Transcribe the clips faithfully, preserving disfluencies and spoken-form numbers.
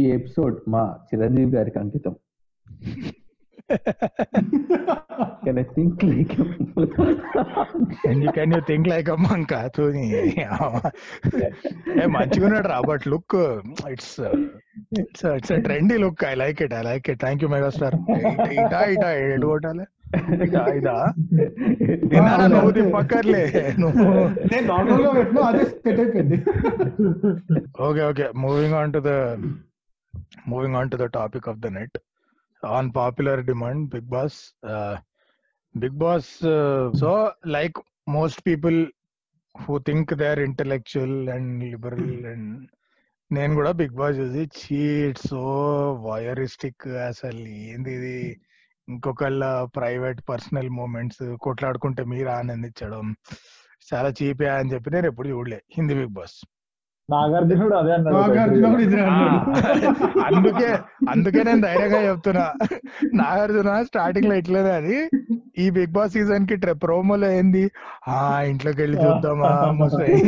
ఈ ఎపిసోడ్ మా చిరంజీవి గారికి అంకితం. Can I think like a and you can you think like a monk atoni eh manchugunadu ra but look it's a, it's a, it's a trendy look. I like it, I like it. Thank you megastar. ida ida edotale ida ida dinara nodi pakkarle no ne normal ga vetno ade set ayyindi. Okay, okay, moving on to the moving on to the topic of the night. On popular demand, Big Boss. Uh, Big Boss, uh, so like most people who think they are intellectual and liberal and నేను కూడా big boss చూసి చీ it's so voyeuristic, అసలు ఏంది ఇది, ఇంకొకళ్ళ private personal moments కొట్లాడుకుంటే మీరు ఆనందించడం చాలా చీపే అని చెప్పి నేను ఎప్పుడు చూడలే హిందీ బిగ్ బాస్. నాగార్జునుడు అదే అన్నాడు, అందుకే అందుకే నేను ధైర్యంగా చెప్తున్నా నాగార్జున స్టార్టింగ్ లో ఇట్లనే అది. ఈ బిగ్ బాస్ సీజన్ కి ప్రోమోలో ఏంది, ఆ ఇంట్లోకి వెళ్ళి చూద్దామా ముసలి.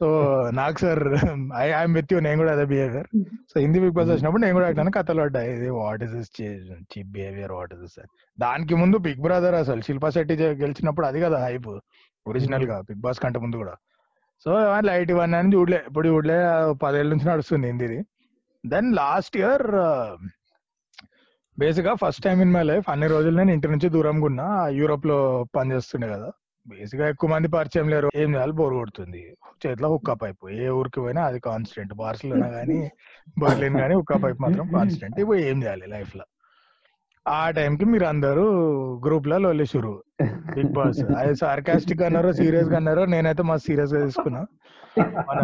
సో నాకు sir I I'm with you, నేను కూడా అదే behaviour. So Hindi big boss వచ్చినప్పుడు నేను కూడా అట్లానే కథలు పడ్డాయి, what is this cheap behaviour, what is this. దానికి ముందు బిగ్ బ్రదర్ అసలు శిల్పా శెట్టి గెలిచినప్పుడు అది కదా హైప్ ఒరిజినల్ గా బిగ్ బాస్ కంటే ముందు కూడా. సో లైట్ ఇవన్నీ అని చూడలే, ఇప్పుడు చూడలే, పదేళ్ళ నుంచి నడుస్తుంది ఏంది ఇది. దెన్ లాస్ట్ ఇయర్ బేసిక్ గా first time in my life అన్ని రోజులు నేను ఇంటి నుంచి దూరంగా ఉన్నా, యూరోప్ లో పనిచేస్తుండే కదా. బేసిక్ గా ఎక్కువ మంది పరిచయం లేరు, ఏం చేయాలి, బోర్ కొడుతుంది, చేతిలో హుక్కా పైపు, ఏ ఊరికి పోయినా అది కాన్స్టెంట్. బార్సిలోనా కానీ బర్లిన్ కానీ హుక్కా పైపు మాత్రం కాన్స్టెంట్. ఇప్పుడు ఏం చేయాలి లైఫ్ లో, ఆ టైంకి మీరు అందరూ గ్రూప్ లలో లేచురు బిగ్ బాస్. అది సార్కాస్టిక్ అన్నారో సీరియస్ గా అన్నారో, నేనైతే మా సీరియస్ గా తీసుకున్నా. మన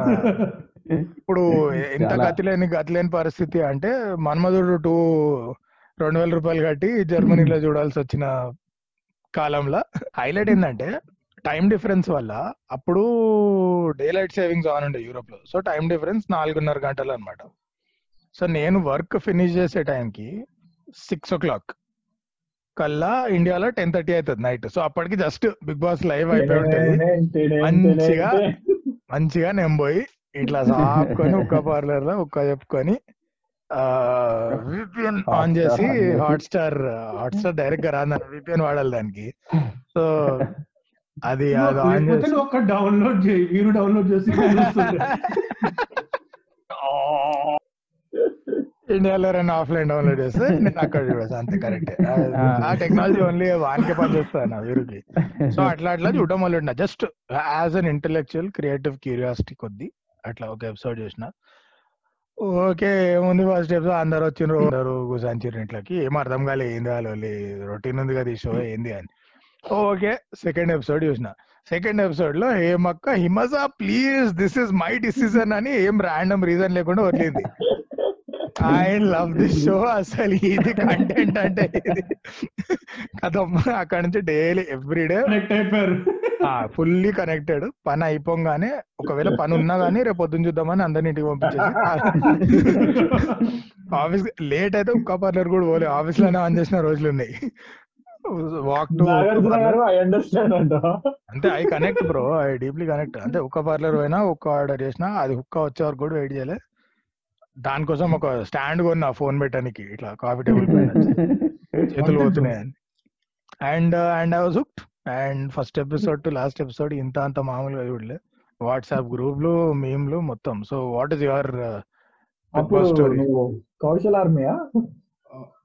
ఇప్పుడు ఎంత గతి లేని గతి లేని పరిస్థితి అంటే, మన్మధుడు టూ రెండు వేల రూపాయలు కట్టి జర్మనీలో చూడాల్సి వచ్చిన కాలంలో హైలైట్ ఏంటంటే టైం డిఫరెన్స్ వల్ల. అప్పుడు డే లైట్ సేవింగ్స్ ఆన్ ఉండే యూరోప్ లో, సో టైం డిఫరెన్స్ నాలుగున్నర గంటలు అనమాట. సో నేను వర్క్ ఫినిష్ చేసే టైంకి సిక్స్ ఓ క్లాక్ కల్లా ఇండియాలో టెన్ థర్టీ అవుతుంది నైట్. సో అప్పటికి జస్ట్ బిగ్ బాస్ లైవ్ అయిపోయి ఉంటుంది. మంచిగా మంచిగా నేను పోయి ఇట్లా సాపుకొని ఒక్క పార్లర్ లో ఒక్క చెప్పుకొని విపిఎన్ ఆన్ చేసి, హాట్స్టార్ హాట్స్టార్ డైరెక్ట్ గా రాను, విపిఎన్ వాడాలి దానికి. సో అది అది ఆన్ చేసి డౌన్లోడ్ చేయి, మీరు డౌన్లోడ్ చేసి ఇండియాలో రెండు ఆఫ్లైన్ డౌన్లోడ్ చేస్తే నేను అక్కడ చూడచ్చు, అంతే కరెక్ట్. ఆ టెక్నాలజీ ఓన్లీ వానికే పని చేస్తాను నా వీరికి. సో అట్లా అట్లా చూడడం వల్ల just as an intellectual creative curiosity కొద్ది అట్లా ఒక ఎపిసోడ్ చూసిన. ఓకే ఏముంది ఫస్ట్ ఎపిసోడ్, అందరు వచ్చిన అందరు గుసాంచిరు ఇంట్లోకి, ఏం అర్థం కాలే ఏంది వాళ్ళు రొటీన్ ఉంది కదా ఈ షో ఏంది అని. ఓకే సెకండ్ ఎపిసోడ్ చూసిన, సెకండ్ ఎపిసోడ్ లో ఏమక్క Himaja please this is my decision అని ఏం ర్యాండమ్ రీజన్ లేకుండా వదిలింది. I love this show. అసలు ఇది కంటెంట్ అంటే ఇది కదమ్మా. అక్కడ నుంచి డైలీ ఎవ్రీడే కనెక్ట్ అయిపోయారు, ఫుల్లీ కనెక్టెడ్. పని అయిపోగానే ఒకవేళ పని ఉన్నా కానీ రేపు పొద్దున్న చూద్దామని అందరినీ ఇంటికి పంపించేసి, ఆఫీస్ లేట్ అయితే ఒక్క పార్లర్ కూడా పోలే, ఆఫీస్ లోనే ఆన్ చేసిన రోజులు ఉన్నాయి. వాక్ టు అంటే I connect bro, I deeply connect. అంటే ఒక్క పార్లర్ పోయినా ఒక్క ఆర్డర్ చేసినా అది ఒక్క వచ్చే వరకు కూడా వెయిట్ చేయలేదు. దానికోసం ఒక స్టాండ్ కొన్నా ఫోన్ పెట్టడానికి, ఇట్లా కాఫీ టేబుల్ పైన చేతులు పోతున్నాయని. And and I was hooked. And first episode to last episode ఇంత అంత మామూలుగా చూడలే, వాట్సాప్ గ్రూప్లు మీమ్లు మొత్తం. So what is your story? Kaushal ఆర్మీయా?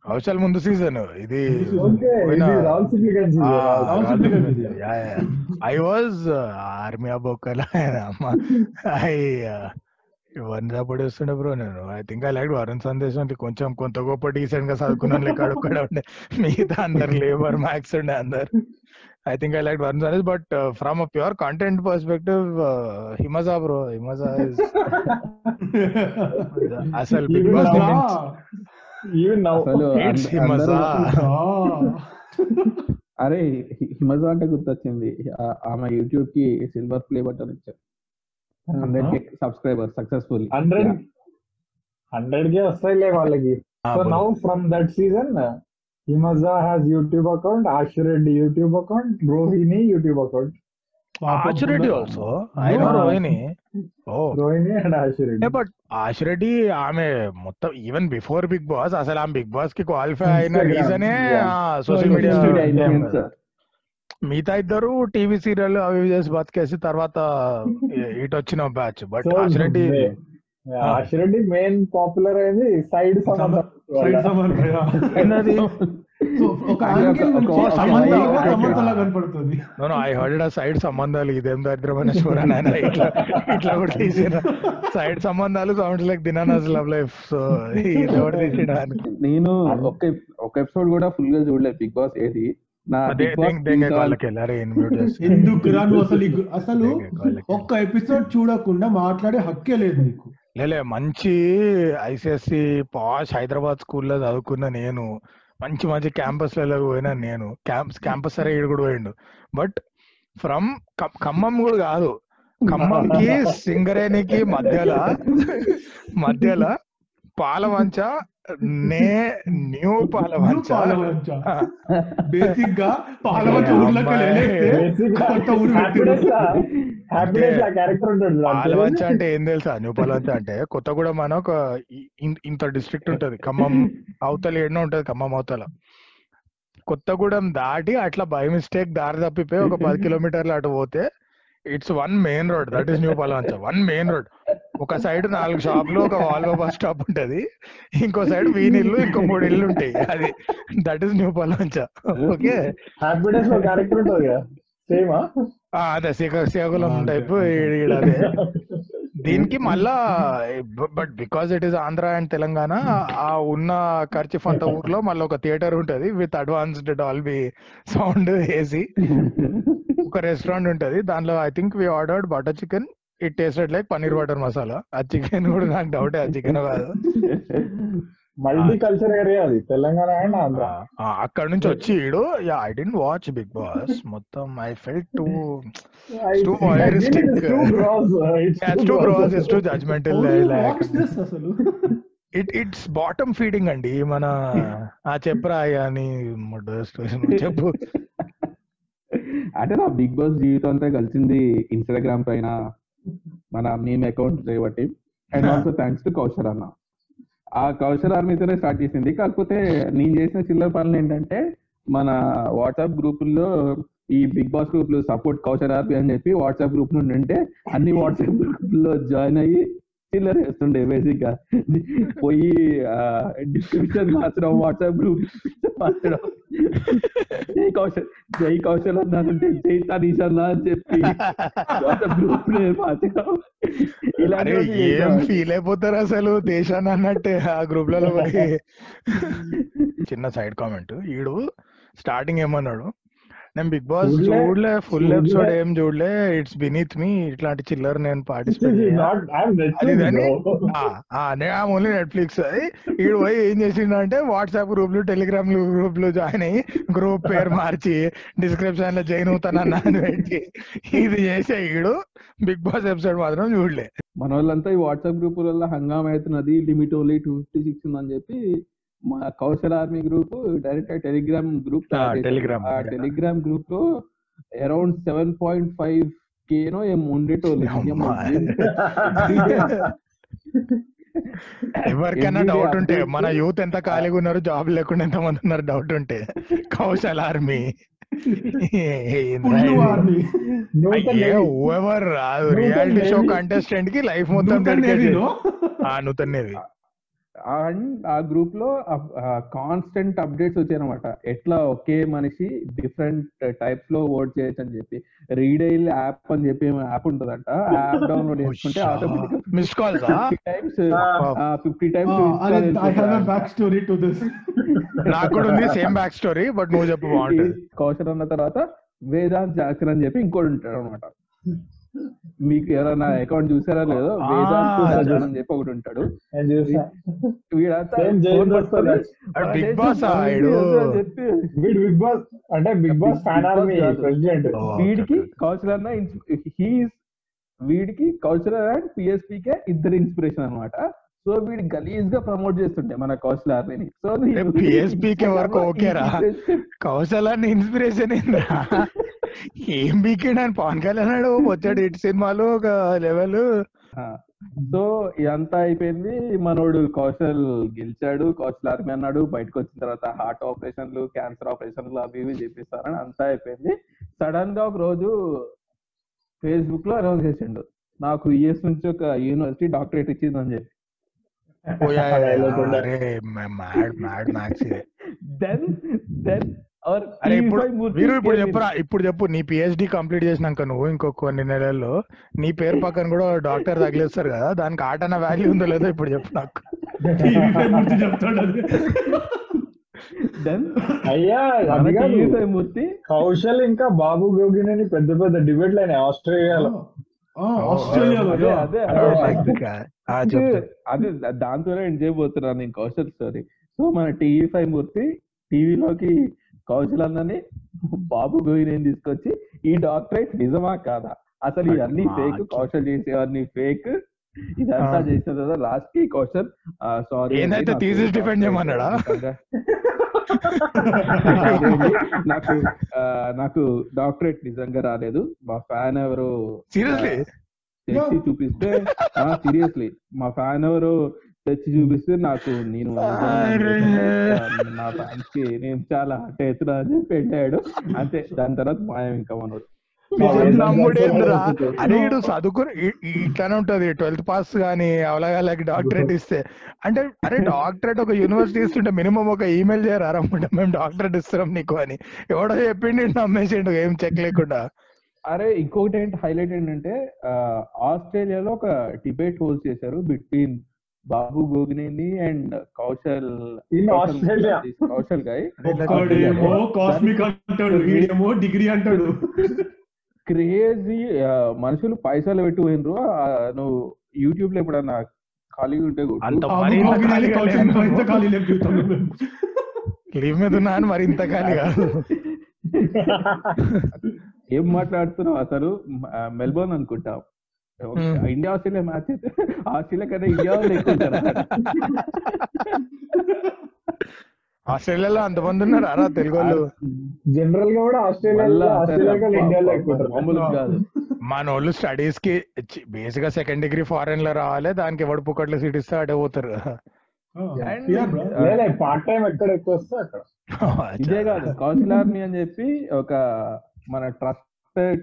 కౌశల్ ముందు సీజన్ ఇది. ఐ వాజ్ ఆర్మీ అబోకలా ఐ వన్జా పడేస్తుండే బ్రో నేను. I think I like Varun సందేశం కొంచెం కొంత గొప్ప డీసెంట్ గా చదువుకున్నాను లేక అడుగుకూడా ఉండే, మిగతా అందరు లేబర్ మ్యాథ్స్ ఉండే అందరు. I think I like Varun Sandesh but from a pure content perspective Himaja bro, Himaja is అసలు బిగ్ బాస్ ఇట్స్ హిమజా. అరే హిమజా అంటే గుర్తొచ్చింది, ఆమె యూట్యూబ్ కి సిల్వర్ ప్లే బటన్ ఇచ్చారు. Hundred subscriber successful, hundred hundred K వస్తాయిలే వాళ్ళకి. So now from that season Himaja has YouTube account, Ashu Reddy YouTube account, Rohini YouTube account. Ashu Reddy also I know Rohini. Oh Rohini and Ashu Reddy. But Ashu Reddy ఆమె మొత్తం ఈవెన్ బిఫోర్ బిగ్ బాస్ అసలు ఆమె big boss కి qualify అయిన రీజనే social media. మిగతా ఇద్దరు టీవీ సీరియల్ అవి చేసి బతికేసి తర్వాత ఇటు వచ్చిన batch. But Ashu Reddy Ashu Reddy main popular అయింది సైడ్ సైడ్ సంబంధాలు. ఇదేం దరిద్రమైన చూడండి ఆయన ఇట్లా ఇట్లా కూడా తీసిన సైడ్ సంబంధాలు సౌండ్స్ లైక్ దినాన్ అసలు లవ్ లైఫ్. సో ఇది కూడా తీసిన నేను ఒక ఎపిసోడ్ కూడా ఫుల్ గా చూడలేదు బిగ్ బాస్ ఏది. ఎందుకు రాను అసలు అసలు ఒక్క ఎపిసోడ్ చూడకుండా మాట్లాడే హక్కే లేదు నీకు. లేలే మంచి ఐసిఎస్సి పాష్ హైదరాబాద్ స్కూల్లో చదువుకున్న నేను, మంచి మంచి క్యాంపస్లలో పోయినా నేను, క్యాంపస్ క్యాంపస్ సరే ఈడు కూడా పోయిండు. బట్ ఫ్రమ్ ఖమ్మం కూడా కాదు, ఖమ్మంకి సింగరేణికి మధ్యలో మధ్యలో పాలవంచ నే న్యూ పాలవంచ బేసిక్ గా పాలవంచ పాలవంచ అంటే ఏం తెలుసా? న్యూ పాలవంచ అంటే కొత్తగూడెం అని ఒక ఇంత డిస్ట్రిక్ట్ ఉంటది, ఖమ్మం అవతల ఎన్నో ఉంటది, ఖమ్మం అవతల. కొత్తగూడెం దాటి అట్లా బై మిస్టేక్ దారి తప్పిపోయి ఒక పది కిలోమీటర్లు అటు పోతే it's one main road, that is new Palvancha. One main road, ఒక సైడ్ నాలుగు షాపులు, ఒక వాల్వో బస్ స్టాప్ ఉంటది, ఇంకో సైడ్ వీన్ ఇల్లు, ఇంకో మూడు ఇల్లు ఉంటాయి. అది that is new Palvancha. Okay అదే శ్రీకాకుళం టైప్ అదే దీనికి మళ్ళా. But because it is Andhra and Telangana, ఆ ఉన్న ఖర్చు ఫంత ఊర్లో మళ్ళీ ఒక థియేటర్ ఉంటది with advanced Dolby sound AC. ఒక రెస్టారెంట్ ఉంటది, దానిలో I think we ordered butter chicken, it tasted like paneer butter masala. ఆ చికెన్ కూడా నాకు డౌటే, ఆ చికెన్ కాదు. మల్టీ కల్చర్ ఏరియా అది తెలంగాణ అండ్ ఆంధ్ర. అక్కడ నుంచి వచ్చి ఈడు yeah I did watch big boss మొత్తం. I felt too too voyeuristic, too gross, it's too judgmental. Like it it's bottom feeding అండి మన. ఆ చెప్పరా అని చెప్పు అంటే నా బిగ్ బాస్ జీవితం అంతా కలిసింది ఇన్స్టాగ్రామ్ పైన మన మీమ్ అకౌంట్ చేయబట్టి. And also thanks to Kaushal అన్న. ఆ కౌశల్ అన్నతోనే స్టార్ట్ చేసింది. కాకపోతే నేను చేసిన చిల్లర పనులు ఏంటంటే మన వాట్సాప్ గ్రూపుల్లో ఈ బిగ్ బాస్ గ్రూప్లు సపోర్ట్ కౌశల్ ఆర్పి అని చెప్పి వాట్సాప్ గ్రూప్లు ఉంటే అన్ని వాట్సాప్ గ్రూపుల్లో జాయిన్ అయ్యి చిల్లర చేస్తుండే. బేసిక్ గా పోయి డిస్క్రిప్షన్ మార్చడం, వాట్సాప్ గ్రూప్ మార్చడం, జై కౌశల్ జై కౌశల్ అన్నానంటే జై తనీష్ అన్నా అని చెప్పి వాట్సాప్ గ్రూప్ మార్చడం. ఇలాగే ఏం ఫీల్ అయిపోతారు అసలు దేశాన్ని అన్నట్టే ఆ గ్రూప్ లలో. చిన్న సైడ్ కామెంట్, ఈడు స్టార్టింగ్ ఏమన్నాడు, నేను బిగ్ బాస్ చూడలే, ఫుల్ ఎపిసోడ్ ఏం చూడలే, ఇట్స్ బినీత్ మీ, ఇట్లాంటి చిల్లర్ నేను పార్టిసిపేట్ ఓన్లీ నెట్ఫ్లిక్స్ అది. ఈడు పోయి ఏం చేసిండు అంటే వాట్సాప్ గ్రూప్లు టెలిగ్రామ్ గ్రూప్ లో జాయిన్ అయ్యి గ్రూప్ పేరు మార్చి డిస్క్రిప్షన్ లో జాయిన్ అవుతానన్నా అని పెట్టి ఇది చేసే ఈడు బిగ్ బాస్ ఎపిసోడ్ మాత్రం చూడలే. మన వాళ్ళంతా ఈ వాట్సాప్ గ్రూప్ వల్ల హంగామా అవుతున్నది, limit only two fifty six ఉందని చెప్పి మా కౌశల్ ఆర్మీ గ్రూప్ డైరెక్ట్ గా టెలిగ్రామ్ గ్రూప్ టెలిగ్రామ్ ఆ టెలిగ్రామ్ గ్రూప్ లో అరౌండ్ సెవెన్ పాయింట్ ఫైవ్ కేనో ఏం ఉండేటోళ్ళు. ఎవరికైనా డౌట్ ఉంటే, మన యూత్ ఎంత ఖాళీగా ఉన్నారు, జాబ్ లేకుండా ఎంత మంది ఉన్నారు, డౌట్ ఉంటే కౌశల్ ఆర్మీ ఎవరు రాదు. రియాలిటీ షో కంటెస్టెంట్ కి లైఫ్ మొత్తం నూతనేవి. అండ్ ఆ గ్రూప్ లో కాన్స్టెంట్ అప్డేట్స్ వచ్చాయి అనమాట, ఎట్లా ఒకే మనిషి డిఫరెంట్ టైప్స్ లో ఓట్ చేయొచ్చు అని చెప్పి. రీడైల్ యాప్ అని చెప్పి యాప్ ఉంటదంట, యాప్ డౌన్లోడ్ చేసుకుంటే automatic miss calls times fifty times. I have a back story to this. నాకు కూడా ఉంది సేమ్ బ్యాక్ స్టోరీ, బట్ నువ్వు చెప్పు బాగుంటుంది. కౌశల్ అన్న తర్వాత వేదాంత్ జాకర్ అని చెప్పి ఇంకోటి ఉంటాడు అనమాట. మీకు ఎవరైనా అకౌంట్ చూసారా లేదో, వేదాంత్ అని చెప్పి ఒకటి ఉంటాడు. వీడికి కౌశల్ అన్న వీడికి కౌశల్ అండ్ పిఎస్పీ కే ఇద్దరు ఇన్స్పిరేషన్ అన్నమాట. సో వీడు గలీజ్ గా ప్రమోట్ చేస్తుండే మన కౌశల్ ఆర్మీని. సో పిఎస్పీకే వరకు ఓకేరా, కౌశల్ అన్న ఇన్స్పిరేషన్ ఏంద్రా, ఏం బీకేడు అని పవన్ కళ్యాణ్ వచ్చాడు. ఇటు సినిమాలు ఒక లెవెల్ సో ఇదంతా అయిపోయింది, మనోడు కౌశల్ గెలిచాడు, కౌశల్ ఆర్మీ అన్నాడు, బయటకు వచ్చిన తర్వాత హార్ట్ ఆపరేషన్లు, క్యాన్సర్ ఆపరేషన్లు అవి ఇవి చేపిస్తారని అంతా అయిపోయింది. సడన్ గా ఒక రోజు ఫేస్బుక్ లో అనౌన్స్ చేసిండు, నాకు యుఎస్ నుంచి ఒక యూనివర్సిటీ డాక్టరేట్ ఇచ్చిందని చెప్పి. దెన్ దెన్ ఇప్పుడు చెప్పు, నీ పిహెచ్డి కంప్లీట్ చేసినాక నువ్వు ఇంకో కొన్ని నెలల్లో నీ పేరు పక్కన కూడా డాక్టర్ తగిలేస్తారు కదా, దానికి ఆటన వాల్యూ ఉందో లేదో ఇప్పుడు చెప్పు నాకు. కౌశల్ ఇంకా బాబు గోగిని పెద్ద పెద్ద డిబేట్లు అయినాయి ఆస్ట్రేలియాలో. అదే దాంతోనే ఎండ్ చేయబోతున్నాను నేను కౌశల్ స్టోరీ. సో మన టీవీ ఫైవ్ మూర్తి టీవీలోకి కౌశల్ అన్నని బాబు గోయిని తీసుకొచ్చి ఈ డాక్టరేట్ నిజమా కాదా, అసలు ఇవన్నీ ఫేక్, కౌశల్ చేసేవన్నీ ఫేక్, ఇదంతా చేసిన తర్వాత లాస్ట్ కి కౌశల్ సారీ నాకు నాకు డాక్టరేట్ నిజంగా రాలేదు, మా ఫ్యాన్ ఎవరు తెచ్చి చూపిస్తే సీరియస్లీ మా ఫ్యాన్ ఎవరు తెచ్చి చూపిస్తే నాకు నేను నా ఫ్యాన్స్ కి నేను చాలా ఎత్తున పెట్టాడు అంతే. దాని తర్వాత మాయం ఇంకా మనోడు అరే ఇడు చదువుకుని ఇట్లానే ఉంటది, ట్వెల్త్ పాస్ కానీ అవలగాలకి డాక్టరేట్ ఇస్తే అంటే అరే డాక్టరేట్ ఒక యూనివర్సిటీ ఇస్తుంటే మినిమం ఒక ఈమెయిల్ చేయరా అనుకుంటా మేము డాక్టరేట్ ఇస్తున్నాం నీకు అని, ఎవడో చెప్పిండి నమ్మేసిండు ఏం చెక్ లేకుండా. అరే ఇంకొకటి ఏంటి హైలైట్ ఏంటంటే ఆస్ట్రేలియాలో ఒక డిబేట్ హోల్డ్ చేశారు between Babu Gogineni and Kaushal Kaushal guy. Crazy మనుషులు పైసలు పెట్టి పోయినరు. నువ్వు యూట్యూబ్ లో ఎప్పుడన్నా ఖాళీ ఉంటే మరింత ఖాళీ కాదు ఏం మాట్లాడుతున్నావు అసలు. మెల్బోర్న్ అనుకుంటా ఇండియా ఆస్ట్రేలియా మ్యాచ్ అయితే ఆస్ట్రేలియా కదా ఇండియా ఆస్ట్రేలియాలో అంతమంది ఉన్నారు అరా తెలుగు వాళ్ళు. జనరల్ గా కూడా ఆస్ట్రేలియా మన వాళ్ళు స్టడీస్ కి బేసిక్ గా సెకండ్ డిగ్రీ ఫారెన్ లో రావాలి, దానికి ఎవడు పుక్కట్లు సీట్ ఇస్తే అటే పోతారు. పార్ట్ టైం ఎక్కడ ఎక్కువ వస్తే అక్కడ ఇదే కాదు కౌశల్ ఆర్మీ అని చెప్పి ఒక మన ట్రస్ట్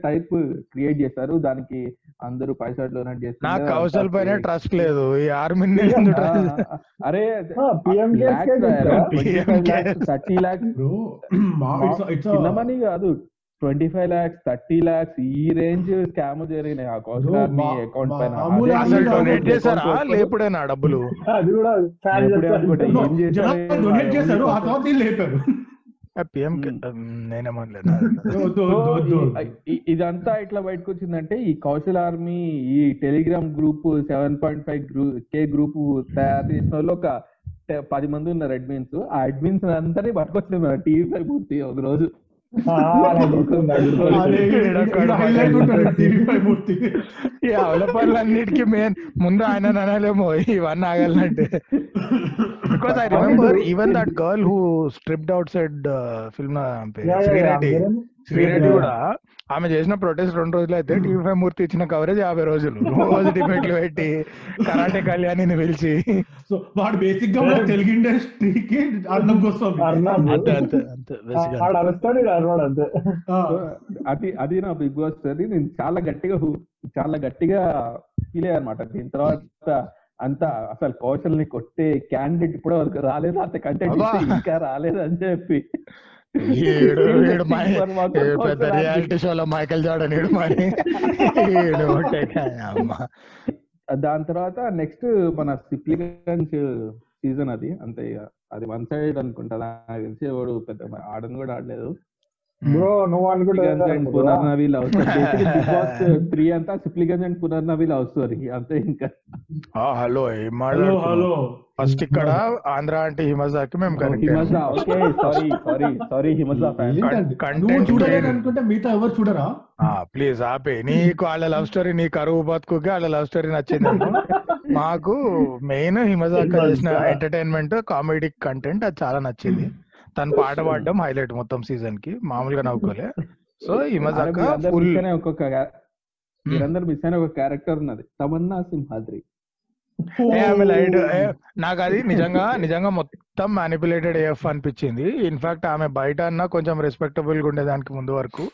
టైప్ క్రియేట్ చేస్తారు, దానికి అందరూ పైసా డొనేట్ చేస్తారు. నాకు కౌశల్ పైన ట్రస్ట్ లేదు ఈ ఆర్మీ. అరే థర్టీ లాక్స్ మనీ కాదు, twenty five lakhs thirty lakhs ఈ రేంజ్ స్కామ్ జరిగినాయి ఆ కౌశల్ ఆర్మీ అకౌంట్ పైన. ఎప్పుడైనా డబ్బులు ఇదంతా ఇట్లా బయటకు వచ్చిందంటే ఈ కౌశల్ ఆర్మీ ఈ Telegram group seven point five K group తయారు చేసిన వాళ్ళు ఒక పది మంది ఉన్నారు అడ్మిన్స్. ఆ అడ్మిన్స్ అంతా పట్టుకొచ్చింది మన టీవీ ఫైవ్ పూర్తి ఒక రోజు. ఈ అవలపర్లన్నిటికీ మెయిన్ ముందు ఆయన అనలేమో ఇవన్నీ ఆగాలంటే. Because I remember even that girl who stripped out said uh, film na Sri Reddy Sri Reddy kuda aame chesina protest రెండు రోజులు అయితే టీవీ ఫైవ్ మూర్తి ఇచ్చిన కవరేజ్ యాభై రోజులు రోజు డిబేట్లు పెట్టి కరాటే కళ్యాణి ని పిలిచి సో వాడు బేసిక్ గా తెలుగు ఇండస్ట్రీకి అన్నం కోసం అంతే అంతే అంతే బేసిక్ గా అరస్తాడు అరవాడు అంతే. అది అది నా బిగ్ బాస్ స్టోరీ. నేను చాలా గట్టిగా చాలా గట్టిగా ఫీల్ అయ్యా అన్నమాట. దీని తర్వాత అంత అసలు కౌశల్ ని కొట్టే క్యాండిడేట్ ఇప్పుడు వరకు రాలేదు, అంత కంటెంట్ ఇంకా రాలేదు అని చెప్పి రియాలిటీ షోలో మైకల్ జార్డన్. దాని తర్వాత నెక్స్ట్ మన సిప్లిగన్స్ సీజన్ అది అంతే. ఇక అది వన్ సైడ్ అనుకుంటా, నాకు తెలిసి ఎవడు పెద్ద ఆడని కూడా ఆడలేదు. పునర్నవి లవ్ స్టోరీ త్రీ అంతా Sipligunj and Punarnavi love story అంతే. ఇంకా హలో ఫస్ట్ ఇక్కడ ఆంధ్ర అంటే హిమజాకి మేము Himaja okay sorry sorry sorry Himaja fan చూడలేదు అనుకుంటే మిగతా ఎవరు చూడరా ప్లీజ్ ఆపే. నీకు వాళ్ళ లవ్ స్టోరీ నీ కరువు బతుకుకి వాళ్ళ లవ్ స్టోరీ నచ్చింది, మాకు మెయిన్ హిమజాకి చేసిన ఎంటర్టైన్మెంట్ కామెడీ కంటెంట్ అది చాలా నచ్చింది. తను పాట పాడడం హైలైట్ మొత్తం సీజన్ కి, మామూలుగా నవ్వుకోలే. సో ఈ మధ్య మీరందరూ మిస్ అయిన ఒక క్యారెక్టర్ ఉన్నది, తమన్నా సింహాద్రి. నాకు అది నిజంగా నిజంగా మొత్తం మ్యానిపులేటెడ్ ఏఎఫ్ అనిపించింది. ఇన్ఫాక్ట్ ఆమె బయట అన్నా కొంచెం రెస్పెక్టబుల్ గా ఉండేదానికి ముందు వరకు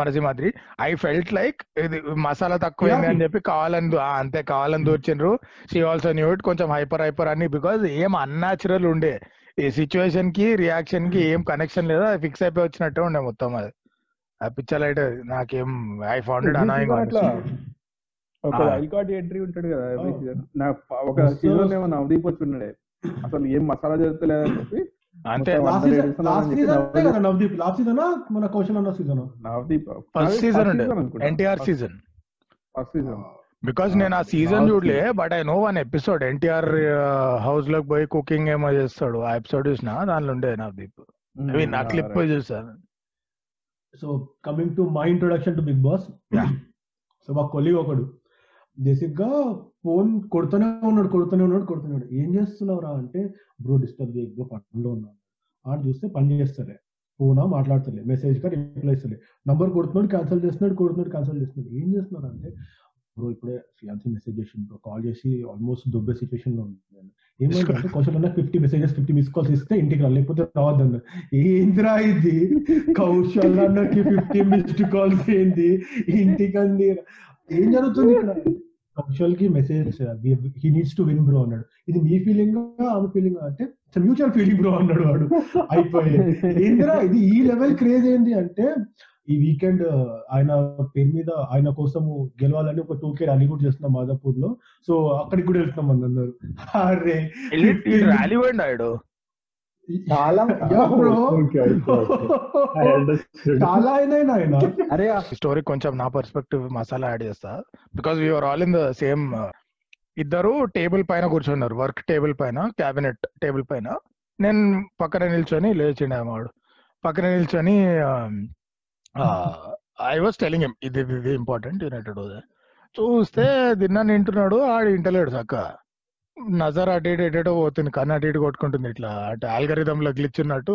మనసింహాద్రి ఐ ఫెల్ట్ లైక్ ఇది మసాలా తక్కువైంది అని చెప్పి కావాలని అంతే కావాలని దూర్చిండ్రు. షీ ఆల్సో న్యూ ఇట్ కొంచెం హైపర్ హైపర్ అని, బికాజ్ ఏం అన్యాచురల్ ఉండే ఈ సిచ్యువేషన్ కి రియాక్షన్ కి ఏం కనెక్షన్ లేదా, ఫిక్స్ అయిపోయి వచ్చినట్టే ఉండే మొత్తం అది. ఆ పిక్చర్ అయితే నాకేం ఐ ఫౌండ్ ఇట్ అనాయింగ్. ఒక హైకార్డ్ ఎంట్రీ ఉంటాడు కదా నా ఒక సీజన్ ఏమో నవదీప్ వచ్చి ఉన్నాడే, అసలు ఏం మసాలా జరుగుతలేదని చెప్పి అంటే NTR season first season, because నేను ఆ సీజన్ చూడలే but I know one episode NTR house లోకి పోయి కుకింగ్ ఏమో చేస్తాడు ఆ ఎపిసోడ్ చూసిన, దానిలో ఉండే నవదీప్ అవి నా క్లిప్ పోయి చూసాను. So coming to my introduction to big boss, so మా కొలీగ్ ఒకడు బేసిక్గా ఫోన్ కొడుతూనే ఉన్నాడు కొడుతూనే ఉన్నాడు కొడుతూనే ఉన్నాడు ఏం చేస్తున్నావు రా అంటే బ్రో డిస్టర్బ్ చేయగా పనిలో ఉన్నాడు ఆడు చూస్తే పని చేస్తలే ఫోనా మాట్లాడతలే మెసేజ్గా రిప్లై ఇస్తలే నంబర్ కొడుతున్నాడు క్యాన్సిల్ చేస్తున్నాడు కొడుతున్నాడు క్యాన్సిల్ చేస్తున్నాడు ఏం చేస్తున్నాడు అంటే బ్రో ఇప్పుడే ఫియాన్సీ మెసేజ్ చేసి బ్రో కాల్ చేసి ఆల్మోస్ట్ దొబ్బే సిచ్యువేషన్లో ఉంది ఏమంటే కౌశల్ అన్న fifty messages fifty miss calls ఇస్తే ఇంటికి రా లేకపోతే రావద్దన్నారు. ఏంద్రా ఇది కౌశల్ అన్నకి ఫిఫ్టీ మిస్డ్ కాల్స్ ఏంది ఇంటికి అంది ఏం జరుగుతుంది ఇక్కడ కౌశల్ కి message he needs to win bro అన్నాడు. ఇది మీ ఫీలింగ్ ఆమె ఫీలింగ్ అంటే మ్యూచువల్ ఫీలింగ్ బ్రో అన్నాడు వాడు. అయిపోయి ఏంద్రా ఇది ఈ లెవెల్ క్రేజ్ ఏంది అంటే ఈ వీకెండ్ ఆయన పేరు మీద ఆయన కోసము గెలవాలని ఒక టూ కే ర్యాలీ కూడా చేస్తున్నాం మాదాపూర్ లో, సో అక్కడికి కూడా వెళ్తున్నాం అని అన్నారు. అరే ర్యాలీ వాడు చాలా చాలా అయినా ఆయన అరే స్టోరీ కొంచెం నా పర్స్పెక్టివ్ మసాలా యాడ్ చేస్తా, because we are all in the same. ఇద్దరు టేబుల్ పైన కూర్చున్నారు, వర్క్ టేబుల్ పైన క్యాబినెట్ టేబుల్ పైన. నేను పక్కన నిల్చొని లేచిండే వాడు పక్కన నిల్చొని ఐ వాస్ టెలింగ్ హిమ్ ఇది ఇది ఇంపార్టెంట్ యునైటెడ్ చూస్తే దిన్నా నింటున్నాడు ఆడు ఇంటలేడు చక్క నజర్ అటు ఇటు ఎటో పోతుంది కన్ను అటు ఇటు కొట్టుకుంటుంది ఇట్లా అంటే ఆల్గరిథం లో గ్లిచ్ ఉన్నట్టు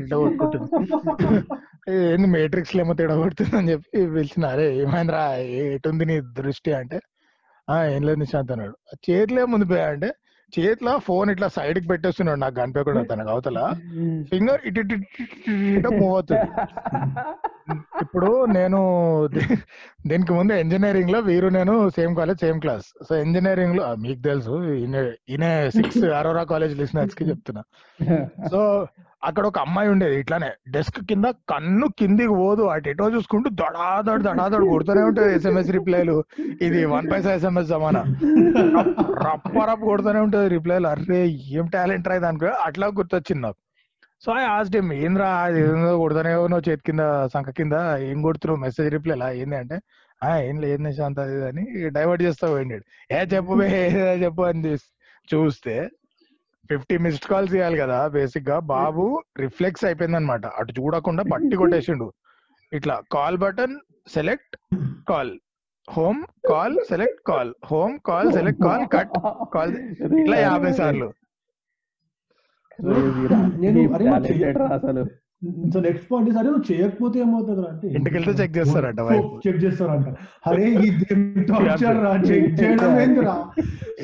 ఇట్లా కొట్టుకుంటుంది ఏంది మేట్రిక్స్ లేమో తేడా కొడుతుంది అని చెప్పి పిలిచిన. అరే ఏమైందిరా ఎటుంది నీ దృష్టి అంటే ఆ ఏం లేదు నిశాంత్ అన్నాడు. చేతిలో ముందు పోయా అంటే చేతిలో ఫోన్ ఇట్లా సైడ్ కి పెట్టేస్తున్నాడు నాకు కనిపించకుండా తనకు అవతల ఫింగర్ ఇటు ఇటు ఇటు మూవ్ అవుతుంది. ఇప్పుడు నేను దీనికి ముందు ఇంజనీరింగ్ లో వీరు నేను same college same class, so engineering లో మీకు తెలుసు ఈయనే సిక్స్ అరోరా కాలేజ్ లిసినర్స్ కి చెప్తున్నా. సో అక్కడ ఒక అమ్మాయి ఉండేది ఇట్లానే డెస్క్ కింద కన్ను కిందికి పోదు అటు ఎటో చూసుకుంటూ దడాదడు దడాదడు కొడుతూనే ఉంటుంది ఎస్ఎంఎస్ రిప్లైలు. ఇది వన్ పైసా ఎస్ఎంఎస్ జమానా, రప్ప రప్ప కొడుతూనే ఉంటుంది రిప్లైలు. అరే ఏం టాలెంట్ రాయి దానికి అట్లా గుర్తొచ్చింది నాకు. సో ఐ ఆస్క్డ్ హిమ్ ఏంద్రా ఏదో కొడుతూనే నువ్వు చేతి కింద సంఖ కింద ఏం కొడుతున్నావు మెసేజ్ రిప్లై అలా ఏంది అంటే ఏం లేదు నిశాంత్ అది అని డైవర్ట్ చేస్తావు ఏంటాడు. ఏ చెప్పు చెప్పు అని చేసి చూస్తే ఫిఫ్టీ మిస్డ్ కాల్స్ ఇవ్వాలి కదా బేసిక్ గా, బాబు రిఫ్లెక్స్ అయిపోయింది అనమాట అటు చూడకుండా పట్టి కొట్టేసిండు ఇట్లా call button select call home call select call home call select call cut call ఇట్లా యాభై సార్లు. సో నెక్స్ట్ పాయింట్ సరే నువ్వు చేయకపోతే ఏమవుతుంది అంటే ఇంటికి వెళ్తే చెక్ చేస్తారంట చెక్ చేస్తారంట అరే చెక్ చేయడం ఏంటిరా.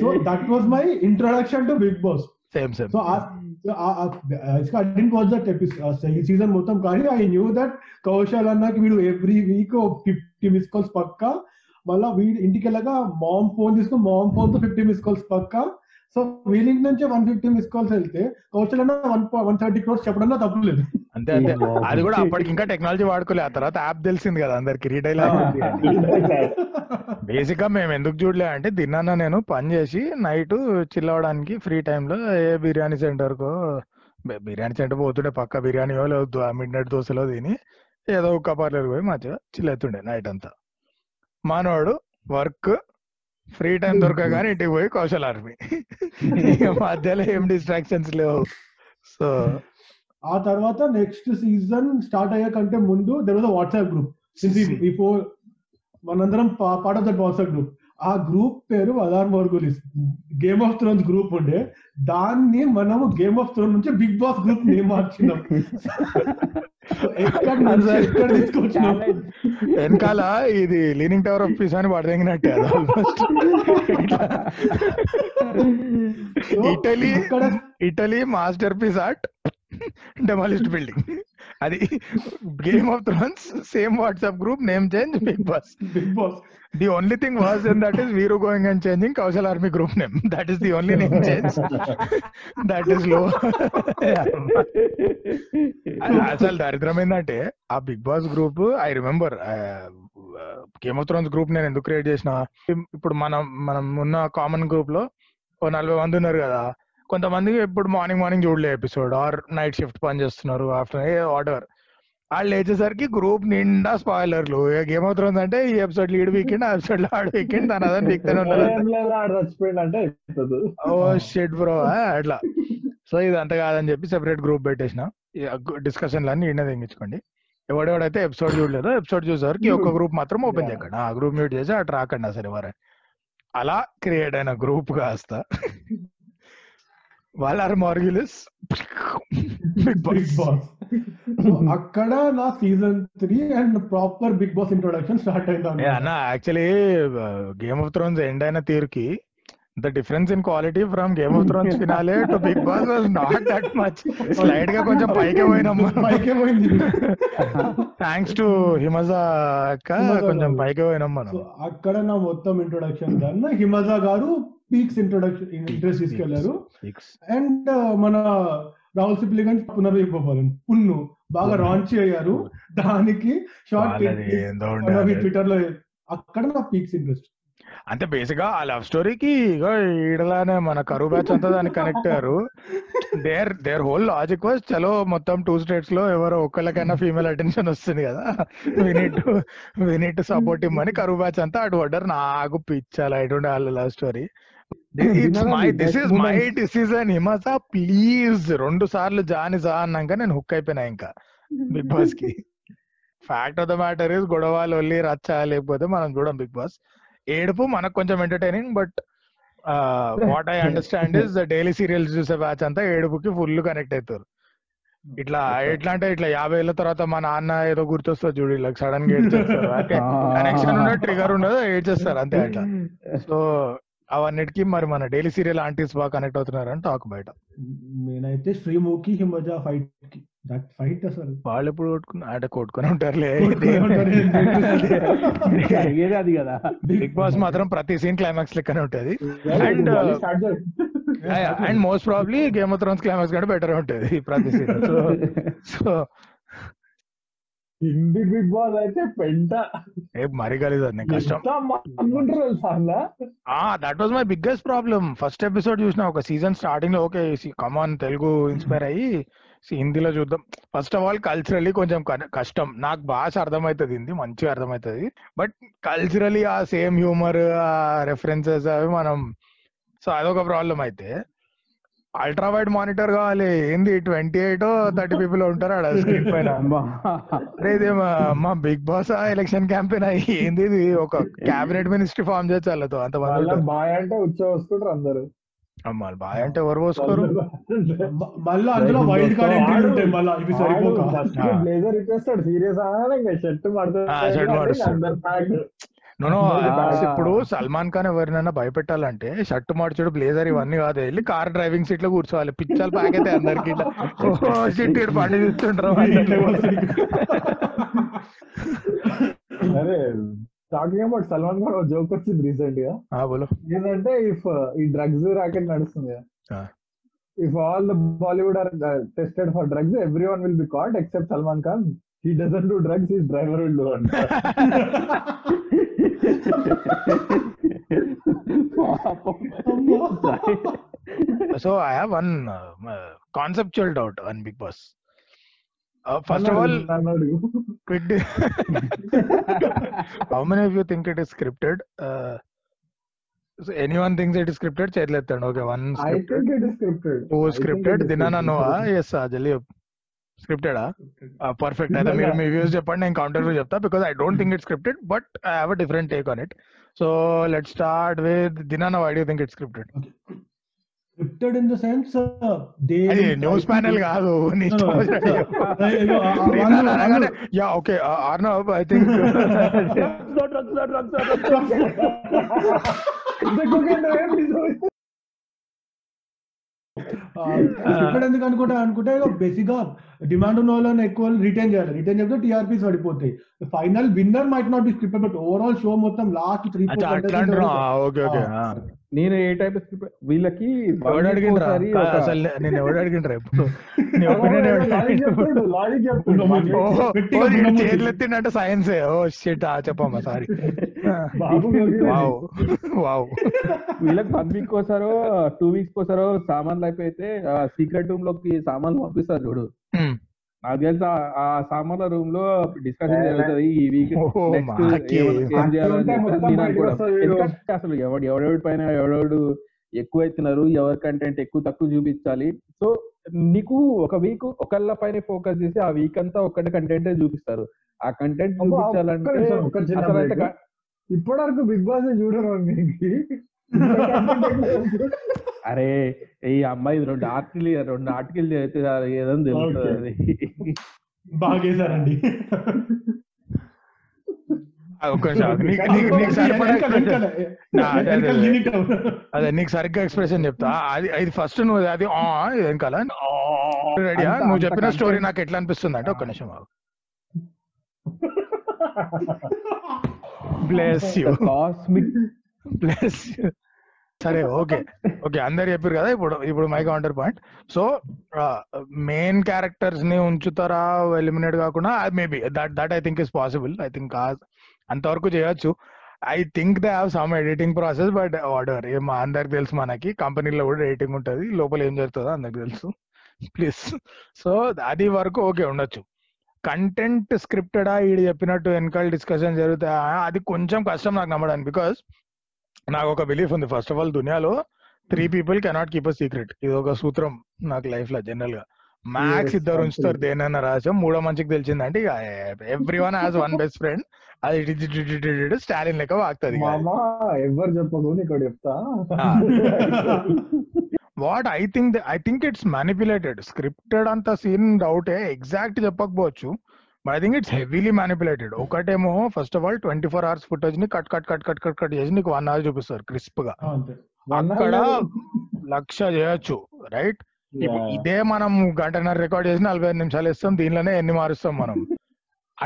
So that was my introduction to big Boss. Same, same. So, I, I, I didn't watch that episode, uh, season motham kari. I knew that Kaushal anna ki video every week oh, fifty missed calls pakka. Malla we indikelaga mom phone isko mom phone to fifty missed calls pakka. So week nunche one hundred fifty missed calls helte Kaushal anna one hundred thirty crores chepadana tappu ledu. అంతే అంతే అది కూడా అప్పటికి ఇంకా technology వాడుకోలే ఆ తర్వాత app తెలిసింది కదా అందరికి రీటైల్ బేసిక్ గా. మేము ఎందుకు చూడలే అంటే దిన్నా నేను పని చేసి నైట్ చిల్ అవడానికి ఫ్రీ టైమ్ లో ఏ బిర్యానీ సెంటర్ కో బిర్యానీ సెంటర్ పోతుండే పక్క బిర్యానీయో లేదు మిడ్ నైట్ దోశలో తిని ఏదో ఒక్క పార్లర్కి పోయి మంచిగా చిల్ అవుతుండే నైట్ అంతా. మానవాడు వర్క్ ఫ్రీ టైం దొరకగానే ఇంటికి పోయి కౌశల్ ఆర్మీ మధ్యలో ఏం డిస్ట్రాక్షన్స్ లేవు. సో ఆ తర్వాత నెక్స్ట్ సీజన్ స్టార్ట్ అయ్యే కంటే ముందు there was a WhatsApp group మనందరం part of that WhatsApp group. ఆ గ్రూప్ పేరు మదార్ మార్గోలిస్, గేమ్ ఆఫ్ థ్రోన్స్ గ్రూప్ ఉండే దాన్ని మనము గేమ్ ఆఫ్ థ్రోన్ నుంచి బిగ్ బాస్ గ్రూప్ నేమ్ మార్చున్నాం. వెనకాల ఇది లీనింగ్ టవర్ ఆఫ్ పీస్ అని పడదగినట్టే. Italy Italy masterpiece art demolished building, అది Game of Thrones same WhatsApp group name change big Boss. Bigg boss the only thing worse in that is Veeru going and changing Kaushal army group name. That is the only name change that is లో. అసలు దరిద్రం ఏంటంటే ఆ big boss group I remember Game of Thrones group నేను ఎందుకు create చేసిన, ఇప్పుడు మనం మనం ఉన్న కామన్ గ్రూప్ లో ఓ నలభై మంది ఉన్నారు కదా, కొంతమంది ఇప్పుడు మార్నింగ్ మార్నింగ్ చూడలే ఎపిసోడ్ ఆర్ నైట్ షిఫ్ట్ పని చేస్తున్నారు ఆఫ్టర్నూన్ వాటెవర్, వాళ్ళు లేచేసరికి గ్రూప్ నిండా స్పాయిలర్లు. గేమ్ ఆఫ్ థ్రోన్స్ అంటే ఈ ఎపిసోడ్ లీడ్ వీకెండ్, ఆ ఎపిసోడ్ లో ఆడు వీకెండ్, దాని అదే వీక్తేనే ఉన్నారు. ఓ షిట్ బ్రో అట్లా. సో ఇది అంత కాదని చెప్పి సెపరేట్ గ్రూప్ పెట్టేసిన, డిస్కషన్లు అన్ని ఈయన తెగించుకోండి, ఎవడెవడైతే ఎపిసోడ్ చూడలేదో ఎపిసోడ్ చూసేసరికి ఒక్క గ్రూప్ మాత్రం ఓపెన్ చేయకండి, ఆ గ్రూప్ మ్యూట్ చేసి అటు రాకండి అసలు ఎవరు. అలా క్రియేట్ అయిన గ్రూప్ కాస్త వాళ్ళ మార్గ్యులస్ బిగ్ బాస్. అక్కడ నా season three and proper big boss introduction start అయింది అన్న. Actually Game of Thrones end అయిన తీరుకి the difference in quality from Game of Thrones finale to big boss was not that much. Slide గా కొంచెం పైకే పోయినాము, పైకే పోయింది థ్యాంక్స్ టు హిమజ అక్క, కొంచెం పైకే పోయినాం మనం. అక్కడ నా మొత్తం ఇంట్రొడక్షన్ కన్నా Himaja garu peaks introduction interest తీసుకెళ్లారు. అండ్ మన రాహుల్ సిప్లి గంజ్ పునర్విభోపాలన్ పున్ను బాగా రాంచి అయ్యారు, దానికి షార్ట్ ట్విట్టర్ లో అక్కడ నా పీక్స్ ఇంట్రెస్ట్. అంటే బేసిక్ గా ఆ లవ్ స్టోరీకి ఇగో ఈడలానే మన కరువు బ్యాచ్ అంతా దానికి కనెక్ట్ అయ్యారు. There there whole logic was చలో మొత్తం టూ స్టేట్స్ లో ఎవరో ఒక్కళ్ళకైనా ఫీమేల్ అటెన్షన్ వస్తుంది కదా, we need to we need to support him అని కరువు బ్యాచ్ అంతా అటు పడ్డారు. నాకు పిచ్చాలి అటువంటి వాళ్ళ love story. It's my this is my decision Himaja please. రెండు సార్లు జాని జా అన్నాక నేను హుక్ అయిపోయినా ఇంకా బిగ్ బాస్ కి. Fact of the matter is గొడవలు వెళ్ళి రచ్చ లేకపోతే మనం చూడం బిగ్ బాస్. ఏడుపు మనకు కొంచెం entertaining, but what I understand is daily serials చూసే బ్యాచ్ అంతా ఏడుపుకి ఫుల్ కనెక్ట్ అవుతారు. ఇట్లా ఎట్లా అంటే ఇట్లా యాభై ఏళ్ళ తర్వాత మా నాన్న ఏదో గుర్తొస్తారు చూడు, ఇలా సడన్ గా ఏడ్చేస్తారు, కనెక్షన్ ఉండదు ట్రిగర్ ఉండదు ఏడ్చేస్తారు అంతే అట్లా. సో అవన్నిటికీ మరి మన డైలీ సీరియల్ ఆంటీస్ బాగా కనెక్ట్ అవుతున్నారు అని టాక్ బయట. నేనైతే శ్రీముఖి హిమజ ఫైట్ కి దట్ ఫైట్ అసలు వాళ్ళు ఎప్పుడు కొట్టుకున్నా ఆట కొట్టుకుని ఉంటారులే, అది కదా బిగ్ బాస్ మాత్రం ప్రతి సీన్ క్లైమాక్స్ లెక్కనే ఉంటుంది. And and most probably Game of Thrones climax కూడా బెటర్ ఉంటుంది ప్రతి scene. So Hindi big boss అయితే పెంట మరీ కలిదండి కష్టం. That was my biggest problem. First episode చూసిన ఒక సీజన్ స్టార్టింగ్ లో ఓకే కమాన్ తెలుగు ఇన్స్పైర్ అయ్యి హిందీలో చూద్దాం. ఫస్ట్ ఆఫ్ ఆల్ కల్చరలీ కొంచెం కష్టం, నాకు భాష అర్థమవుతుంది హిందీ మంచిగా అర్థమవుతుంది, బట్ కల్చరలీ ఆ సేమ్ హ్యూమర్ ఆ రెఫరెన్సెస్ అవి మనం, సో అదొక ప్రాబ్లం. అయితే అల్ట్రా వైడ్ మానిటర్ కావాలి, ఏంది ట్వంటీ ఎయిట్ థర్టీ పీపుల్ ఉంటారు ఆడ స్క్రీన్ పైన. అరే ఇది మా బిగ్ బాస్ ఎలక్షన్ క్యాంపెయిన్ అయ్యి ఏంది ఇది ఒక క్యాబినెట్ మినిస్ట్రీ ఫామ్ చేసి వాళ్ళతో అంత బాయ్ అంటే వచ్చేస్తారు అందరు. అమ్మాయి బాయ్ అంటే ఎవరు పోసుకోరు, మళ్ళీ అందులో వైల్డ్ కార్డ్ ఎంట్రీలు ఉంటాయి, మళ్ళీ ఇవి సరిపోతాయి. బ్లేజర్ ఇచ్చేస్తాడు సీరియస్ అన్న షర్ట్ మాడుతాడు. నో ఇప్పుడు సల్మాన్ ఖాన్ ఎవరినైనా భయపెట్టాలంటే షర్ట్ మార్చుడు బ్లేజర్ ఇవన్నీ కాదు, వెళ్ళి కార్ డ్రైవింగ్ సీట్ లో కూర్చోవాలి, పిచ్చలు ప్యాక్ అయితే అందరికి ఇట్లా పండు చూస్తుంటారు. అరే talking about Salman Khan joke వచ్చింది రీసెంట్ గా, ఏంటంటే ఇఫ్ ఈ డ్రగ్స్ రాకెట్ నడుస్తుంది, if all the Bollywood are tested for drugs everyone will be caught except Salman Khan. He doesn't do drugs, his driver will do it. So I have one uh, conceptual doubt on Big Boss. Uh, first of all, quick how many of you think it is scripted? Uh, so anyone thinks it is scripted? Cheyalettanu. Okay, one scripted. I think it is scripted. Who is scripted? Dinana Noah. Yes, Ajali. స్క్రిప్టెడా? Perfect. అయితే మీరు మీ views చెప్పండి, నేను counter చెప్తా, because I don't think it's scripted but I have a different take on it. So let's start with దినానా. Why do you think it's scripted? Scripted in the sense uh, they hey, news panel kaadu ni yeah okay uh, Arnav I think dot dot dot dot the cooking name is ఇక్కడ ఎందుకు అనుకుంటా అనుకుంటే బేసిక్గా demand ఉన్న వాళ్ళని ఎక్కువ retain చేయాలి. Retain చేస్తే టీఆర్పీస్ పడిపోతాయి. Final winner might not be scripted but overall show మొత్తం లాస్ట్ త్రీ నేను ఏ టైప్ స్క్రిప్ట్ వీళ్ళకి అడిగింటే సైన్స్ చెప్పమ్మా సారీ వీళ్ళకి వన్ వీక్ కోసారో టూ వీక్స్ కోసారో సామాన్లు అయిపోయితే సీక్రెట్ రూమ్ లోకి సామాన్లు పంపిస్తారు చూడు. నాకు తెలిసి ఆ సామాన్ల రూమ్ లో డిస్కషన్ జరుగుతుంది ఈ వీక్ అసలు ఎవడు ఎవడెవడి పైన ఎవడెవడు ఎక్కువ అవుతున్నారు, ఎవరి కంటెంట్ ఎక్కువ తక్కువ చూపించాలి. సో నీకు ఒక వీక్ ఒకళ్ళ పైన ఫోకస్ చేసి ఆ వీక్ అంతా ఒక్కటి కంటెంటే చూపిస్తారు. ఆ కంటెంట్ చూపించాలంటే ఇప్పటి వరకు బిగ్ బాస్ చూడరు. అరే ఈ అమ్మాయి రెండు ఆర్టికల్ రెండు ఆర్టికల్ ఏదని తెలుస్తుంది. బాగేశారండి అదే నీకు సరిగ్గా ఎక్స్ప్రెషన్ చెప్తా. అది అది ఫస్ట్ నువ్వు అది వెనకాల రెడీయా? నువ్వు చెప్పిన స్టోరీ నాకు ఎట్లా అనిపిస్తుంది అంటే ఒక్క నిమిషం బాబు. బ్లెస్ యు ప్లస్ సరే ఓకే ఓకే అందరు చెప్పారు కదా. ఇప్పుడు ఇప్పుడు my counter point. So main characters ని ఉంచుతారా ఎలిమినేట్ కాకుండా? Maybe that that I think is possible. I think అంతవరకు చేయొచ్చు. I think they have some editing process but whatever. మా అందరికి తెలుసు, మనకి కంపెనీలో కూడా ఎడిటింగ్ ఉంటుంది, లోపల ఏం జరుగుతుందో అందరికి తెలుసు ప్లీజ్. సో అది వరకు ఓకే ఉండొచ్చు. కంటెంట్ స్క్రిప్టెడా వీడు చెప్పినట్టు వెనకాల డిస్కషన్ జరుగుతాయా? అది కొంచెం కష్టం నాకు నమ్మడానికి. బికాస్ నాకు ఒక బిలీఫ్ ఉంది, ఫస్ట్ ఆఫ్ ఆల్ దునియాలో three people cannot keep a secret. ఇది ఒక సూత్రం నాకు లైఫ్ లో జనరల్ గా. మ్యాక్స్ ఇద్దరు ఉంచుతారు దేనైనా రాజ్యం. మూడో మంచికి తెలిసిందంటే ఇక everyone has one best friend. అది స్టాలిన్ లెక్క వాగుతుంది. ఎవరు చెప్పదు ఇక్కడ చెప్తా. What I think I think it's manipulated. Scripted అంత సీన్ డౌటే, ఎగ్జాక్ట్ చెప్పకపోవచ్చు but I think it's heavily manipulated. ఒకటేమో first of all twenty four hours footage ని cut cut cut cut cut cut చేసి నీకు వన్ అవర్ చూపిస్తారు crisp గా. అక్కడ లక్ష చేయొచ్చు రైట్. ఇదే మనం గంటన్నర రికార్డ్ చేసి నలభై ఐదు నిమిషాలు ఇస్తాం, దీనిలోనే ఎన్ని మారుస్తాం మనం.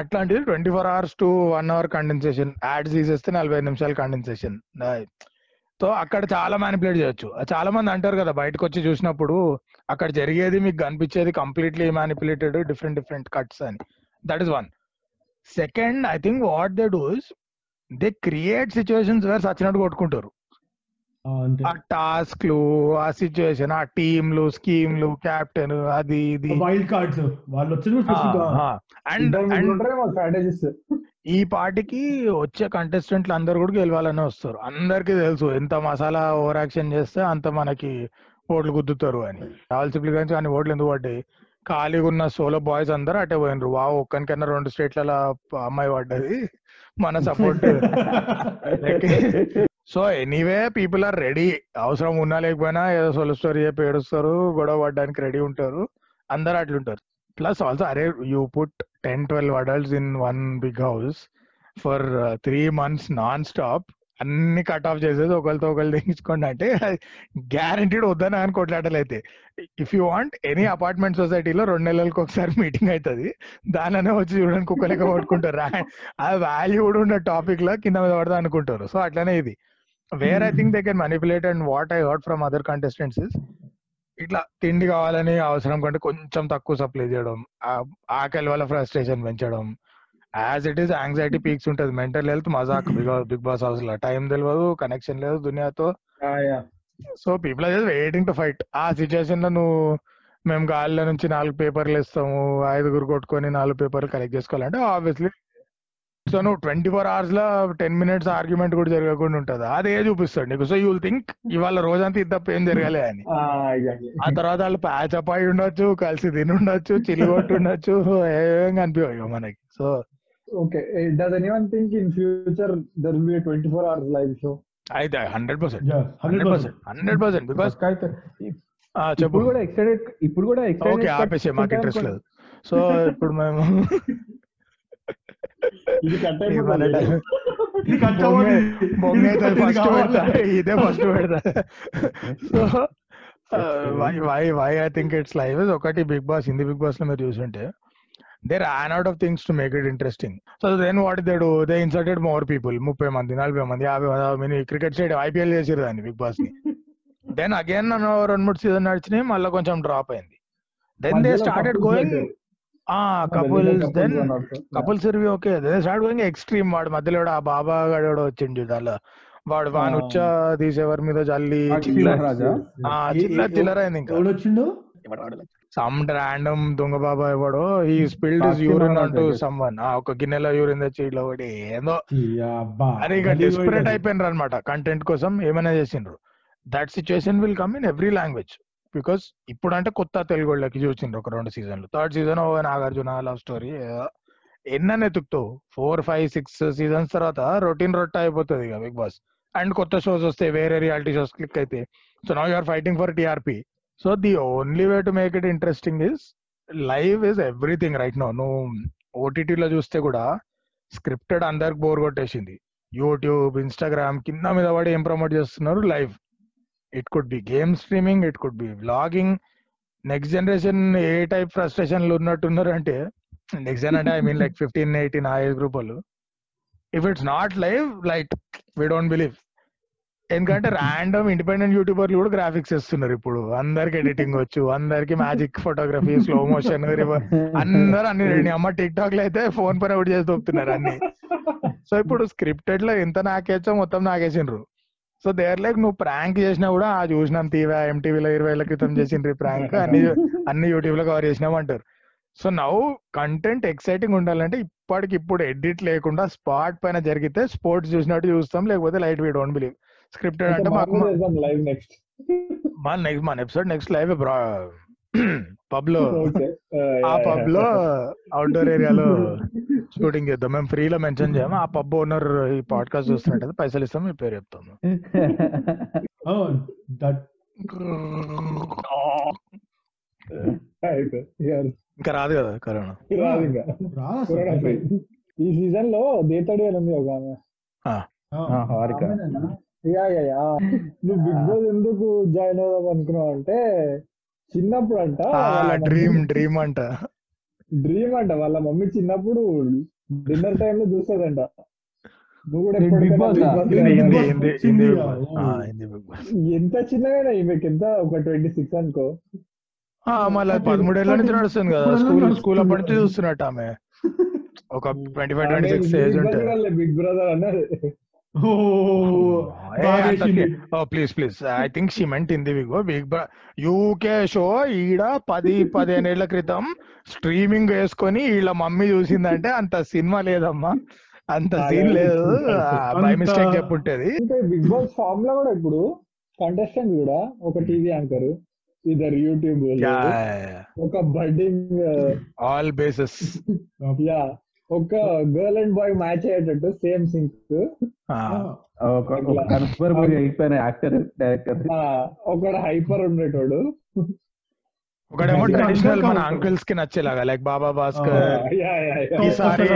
అట్లాంటిది twenty four hours to one hour condensation, ads తీసేస్తే నలభై ఐదు నిమిషాలు కండెన్సేషన్. సో అక్కడ చాలా మ్యానిపులేట్ చేయొచ్చు. చాలా మంది అంటారు కదా బయటకు వచ్చి చూసినప్పుడు అక్కడ జరిగేది మీకు కనిపించేది completely manipulated, different different cuts అని. That is one. Second, I think what they do is they create situations where సచ్చినట్టు కొట్టుకుంటారు. ఆ టాస్క్లు, ఆ సిచ్యువేషన్, ఆ టీంలు, స్కీమ్లు, క్యాప్టెన్, అది ఇది, వైల్డ్ కార్డ్స్ వాళ్ళు వచ్చి ఈ పార్టీకి వచ్చే కంటెస్టెంట్లు అందరు కూడా గెలవాలనే వస్తారు. అందరికీ తెలుసు ఎంత మసాలా ఓవర్ యాక్షన్ చేస్తే అంత మనకి ఓట్లు గుద్దుతారు అని. రాయలసీమ నుంచి కానీ ఓట్లు ఎందుకు పడ్డాయి? ఖాళీగా ఉన్న సోలో బాయ్స్ అందరు అటే పోయినరు. వా ఒక్కనికన్నా రెండు స్టేట్లలో అమ్మాయి పడ్డది మన support. So anyway people are ready. అవసరం ఉన్నా లేకపోయినా ఏదో సోలో స్టోరీ చెప్పి ఏడుస్తారు, గొడవ పడడానికి రెడీ ఉంటారు అందరు, అట్లుంటారు. ప్లస్ ఆల్సో అరే you put ten twelve adults in one big house for three months non stop, అన్ని కట్ ఆఫ్ చేసేసి ఒకరితో ఒకరు తెగించుకోండి అంటే గ్యారంటీడ్ వద్దని అని కొట్లాటలు అయితే. If you want any apartment సొసైటీలో రెండు నెలలకు ఒకసారి మీటింగ్ అవుతుంది, దానిలోనే వచ్చి చూడడానికి కుక్కలేక పట్టుకుంటారు. ఆ వాల్యూ కూడా ఉన్న టాపిక్ లో కింద మీద పడదా అనుకుంటారు. సో అట్లానే ఇది where I think they can manipulate. And what I heard from other contestants is ఇట్లా తిండి కావాలని అవసరం కంటే కొంచెం తక్కువ సప్లై చేయడం, ఆకలి వల్ల ఫ్రస్ట్రేషన్ పెంచడం. As it is anxiety peaks ఉంటుంది. మెంటల్ హెల్త్ మజాక్ బిగ్ బాస్ హౌస్ లో. టైం తెలియదు, కనెక్షన్ లేదు దునియాతో. So people are just waiting to fight. ఆ సిచ్యువేషన్ లో నువ్వు మేము గాలిలో నుంచి నాలుగు పేపర్లు ఇస్తాము, ఐదుగురు కొట్టుకొని నాలుగు పేపర్లు కలెక్ట్ చేసుకోవాలంటే ఆబ్వియస్లీ సో నువ్వు ట్వంటీ ఫోర్ అవర్స్ లో టెన్ మినిట్స్ ఆర్గ్యుమెంట్ కూడా జరగకుండా ఉంటుంది, అదే చూపిస్తాడు నీకు. సో యూ విల్ థింక్ ఇవాళ రోజంతా ఇద్దరు ఏం జరగాలి అని. ఆ తర్వాత వాళ్ళు ప్యాచ్ అప్ అయి ఉండొచ్చు, కలిసి తిని ఉండొచ్చు, చిల్లిగొట్టు ఉండొచ్చు, ఏం కనిపించవు మనకి. So okay, does anyone think in future there will be a twenty four hours live show? అయితే hundred percent hundred percent hundred percent. Because ఇప్పుడు కూడా ఎక్సైటెడ్ ఇప్పుడు కూడా ఎక్సైటెడ్ ఓకే ఆపేసే మాకు ఇంట్రెస్ట్ లేదు. సో ఇప్పుడు మేము ఇది కట్ అయిపోతలేదు, ఇది కట్ అవ్వదు, బొంగేత ఫస్ట్ పెడతా, ఇదే ఫస్ట్ పెడతా. So why why why I think it's live is ఒకటి Bigg Boss, Hindi big Boss లో మీరు చూసుంటే they ran out of things to make it interesting. So then what did they do? They inserted more people, thirty mandi forty mandi fifty mandi cricket stadium I P L చేశారు దాన్ని Bigg Boss ని. Then again మనం రెండు మూడు season నడిచినాయి, మళ్ళీ కొంచెం drop అయింది. Then they started going ah couples, then couples survey okay, they started going extreme. వాడు మధ్యలో ఆ బాబా గాడు వచ్చిండు అలా, వాడు వాన్ ఉచ్చ తీసేవారి మీద జల్లి చిల్ల చిల్లరైంది. ఇంకా సమ్ రాండమ్ దొంగ బాబా ఎవడో he spilled his urine on to someone, ఆ ఒక గిన్నెలో యూరిన్ తెచ్చి ఇలా ఒకటి ఏందో అని ఇక డిస్పరేట్ అయిపోయినారు అనమాట కంటెంట్ కోసం, ఏమైనా చేసిండ్రు. That situation will come in every language because ఇప్పుడు అంటే కొత్త తెలుగు వాళ్ళకి చూసిండ్రు ఒక రెండు సీజన్లు, థర్డ్ సీజన్ ఓ నాగార్జున లవ్ స్టోరీ ఎన్న ఎతుకుతావు. ఫోర్ ఫైవ్ సిక్స్ సీజన్స్ తర్వాత రొటీన్ రొట్టా అయిపోతుంది ఇక బిగ్ బాస్. అండ్ కొత్త షోస్ వస్తాయి, వేరే రియాలిటీ షోస్ క్లిక్ అయితే. So now you are fighting for TRP. So the only way to make it interesting is live is everything right now. No O T T la చూస్తే కూడా scripted అందరికి bore కొట్టేసింది. YouTube, Instagram కింద మీద వాడు ఏం promote చేస్తున్నారు live. It could be game streaming, it could be vlogging. Next generation ఏ టైప్ ఫ్రస్ట్రేషన్లు ఉన్నట్టున్నారు అంటే, నెక్స్ట్ జన్ అంటే I mean like fifteen eighteen ఆ ఏజ్ గ్రూప్ వాళ్ళు, if it's not live like we don't believe. ఎందుకంటే random independent యూట్యూబర్లు కూడా గ్రాఫిక్స్ ఇస్తున్నారు ఇప్పుడు. అందరికి ఎడిటింగ్ వచ్చు, అందరికి మ్యాజిక్ ఫోటోగ్రఫీ, స్లో మోషన్, అందరు అన్ని రెడీ. అమ్మ టిక్ టాక్ లో అయితే ఫోన్ పైన ఒకటి చేసి తొప్పుతున్నారు అన్ని. సో ఇప్పుడు స్క్రిప్టెడ్ లో ఎంత నాకేచ్చో మొత్తం నాకేసిండ్రు. సో దేర్ లైక్ నువ్వు ప్రాంక్ చేసినా కూడా ఆ చూసినాం టీవీ ఎంటీవీలో ఇరవై ఏళ్ళ క్రితం చేసిండ్రు ప్రాంక్, అన్ని అన్ని యూట్యూబ్ లో కవర్ చేసినాం అంటారు. సో నౌ కంటెంట్ ఎక్సైటింగ్ ఉండాలంటే ఇప్పటికిప్పుడు ఎడిట్ లేకుండా స్పాట్ పైన జరిగితే స్పోర్ట్స్ చూసినట్టు చూస్తాం, లేకపోతే light we don't believe. Scripted అంటే మాకు మన నెక్స్ట్ మన ఎపిసోడ్ నెక్స్ట్ లైవ్ పబ్ లో, ఆ పబ్ లో అవుట్డోర్ ఏరియాలో షూటింగ్ చేద్దాం. మేము ఫ్రీలో మెన్షన్ చేయము. ఆ పబ్ ఓనర్ ఈ పాడ్కాస్ట్ చూస్తున్నట్టు పైసలు ఇస్తాం, మీ పేరు చెప్తాము. ఇంకా రాదు కదా కరోనా, ఈ సీజన్ లో దేతడి అని ఉంది ఒక ఆమె. యా యా యా నువ్వు బిగ్ బాస్ ఎందుకు జాయిన్ అవుదాం అనుకున్నావు అంటే, చిన్నప్పుడు అంట డ్రీమ్ డ్రీమ్ అంట డ్రీమ్ అంట వాళ్ళ మమ్మీ చిన్నప్పుడు డిన్నర్ టైమ్ లో చూసేదంట. నువ్వు కూడా ఎంత చిన్నగా ఈమెకి ఎంత, ఒక ట్వంటీ సిక్స్ అనుకో, మళ్ళీ పదమూడేళ్ళ నుంచి నడుస్తుంది కదా స్కూల్, స్కూల్ అప్పటి నుంచి చూస్తున్నట్టు ఆమె. ఒక twenty five twenty six age ఉంటుంది. బిగ్ బ్రదర్ అన్నారు. I think she meant in the Big Brother UK show. ఈడ పది పదిహేను ఏళ్ల క్రితం స్ట్రీమింగ్ వేసుకొని ఈళ్ళ మమ్మీ చూసిందంటే అంత సినిమా లేదమ్మా, అంత సీన్ లేదు, బై మిస్టేక్ చెప్పుంటది. బిగ్ బాస్ ఫామ్ లో కూడా ఇప్పుడు కంటెస్టెంట్ కూడా ఒక టీవీ యాంకర్, ఇద్దరు యూట్యూబ్, ఒక బడ్డింగ్, ఆల్ బేసెస్, ఒక గర్ల్ అండ్ బాయ్ మ్యాచ్ అయ్యేటట్టు సేమ్ సింక్, ఒకడు హైపర్ ఉండేటోడు, ఒకడేమో ట్రెడిషనల్ మన అంకిల్స్ కి నచ్చేలాగా లైక్ బాబా భాస్కర్, ఈసారి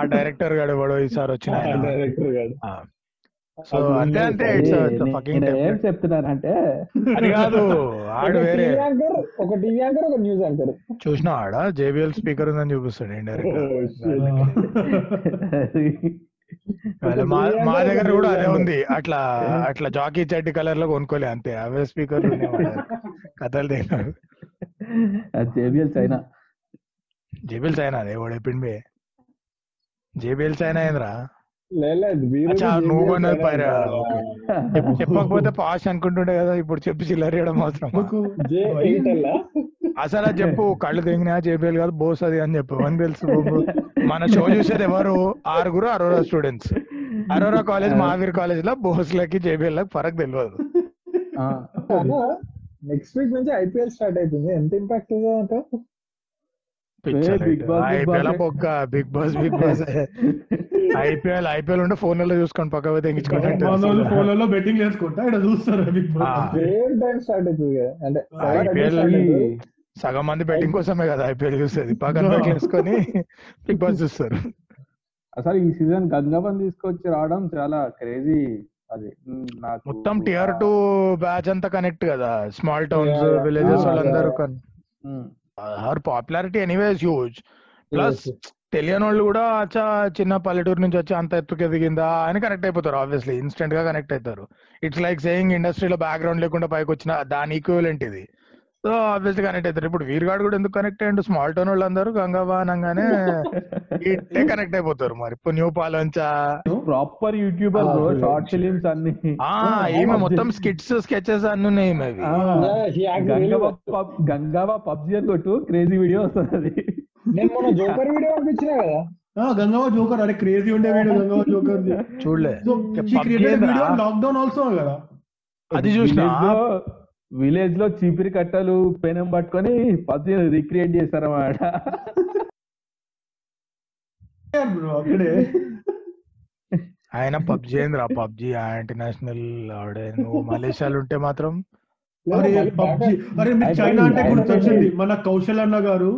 ఆ డైరెక్టర్ గాడు ఎవడో ఈసారి వచ్చిన డైరెక్టర్ గాడు. సో అంతే అంతే ఏం చెప్తున్నారంటే అది కాదు, ఆడు వేరే ఒక టీవీ యాంకర్, ఒక న్యూస్ యాంకర్. చూసినా ఆడ జేబీఎల్ స్పీకర్ ఉందని చూపిస్తాడు ఇండైరెక్ట్. మా దగ్గర కూడా అదే ఉంది, అట్లా అట్లా జాకీ చెడ్డి కలర్ లో కొనుక్కోలే అంతే, అవే స్పీకర్ కథలు తిన్నాడు. జేబీఎల్ చైనా జేబీఎల్ చైనా అదే వాడు చెప్పిండే జేబీఎల్ చైనా ఏంద్రా చెప్పకపోతే పాష్ అనుకుంటుండే కదా, ఇప్పుడు చెప్పి చిల్లరేయడం మాత్రం అసలు చెప్పు. కళ్ళు తెంగినా జేబీఎల్ కాదు బోస్ అది అని చెప్పు అని తెలుసు. మన షో చూసేది ఎవరు? ఆరుగురు Aurora students. Aurora college Mahavir college లో బోస్లకి జేబీఎల్ లకు ఫరక్ తెలియదు. నెక్స్ట్ వీక్ నుంచి ఐపీఎల్ స్టార్ట్ అవుతుంది. ఎంత ఇంపాక్ట్ ఉందో ఐపీఎల్ పక్క Bigg Boss Bigg Boss IPL IPL ఉంటే ఫోన్ లో చూసుకోండి, పక్క పోతే ఫోన్లలో బెట్టింగ్ వేసుకుంటా చూస్తారు. అంటే ఐపీఎల్ సగం మంది బెట్టింగ్ కోసమే కదా ఐపీఎల్ చూసేది, పక్కన బెట్టింగ్ వేసుకొని బిగ్ బాస్ చూస్తారు. అసలు ఈ సీజన్ గంగాబన్ తీసుకొచ్చి రావడం చాలా క్రేజీ. అది మొత్తం టియర్ టూ బ్యాచ్ అంతా కనెక్ట్ కదా, స్మాల్ టౌన్స్ విలేజెస్ వాళ్ళందరూ. Her popularity anyways huge. Plus తెలియని వాళ్ళు కూడా అచ్చా చిన్న పల్లెటూరు నుంచి వచ్చి అంత ఎత్తుకు ఎదిగిందా అని కనెక్ట్ అయిపోతారు. ఆబ్వియస్లీ ఇన్స్టెంట్ గా కనెక్ట్ అవుతారు. ఇట్స్ లైక్ సేయింగ్ ఇండస్ట్రీలో బ్యాక్గ్రౌండ్ లేకుండా పైకి వచ్చిన దాని ఈక్వలెంట్ ఇది. సో ఆబ్వియస్లీ కనెక్ట్ అవుతారు. ఇప్పుడు వీర్గాడు కూడా ఎందుకు కనెక్ట్ అయ్యండు? స్మాల్ టౌన్ వాళ్ళు అందరూ గంగావానంగానే ఇట్టే కనెక్ట్ అయిపోతారు. మరి ఇప్పుడు new పాలంచా proper YouTuber short films అన్ని ఏమే మొత్తం స్కిట్స్ స్కెచెస్ అన్ని ఉన్నాయి. గంగావా పబ్జీ కొట్టు క్రేజీ వీడియో వస్తుంది. జోకర్ వీడియో పంపించిన కదా గంగావా జోకర్, అరే క్రేజీ ఉండే వీడియో గంగావా జోకర్ చూడలేదు. లాక్డౌన్ ఆల్సో కదా అది చూసిన విలేజ్ లో చీపిరి కట్టలు పెనం పట్టుకొని పది రీక్రియేట్ చేశారు అన్నమాట. ఆయన పబ్జీ అయింది రా, పబ్జీ ఇంటర్నేషనల్ ఆడే. నువ్వు మలేషియాలు ఉంటే మాత్రం చైనా అంటే గుర్తొచ్చింది, మన కౌశల్ అన్న గారు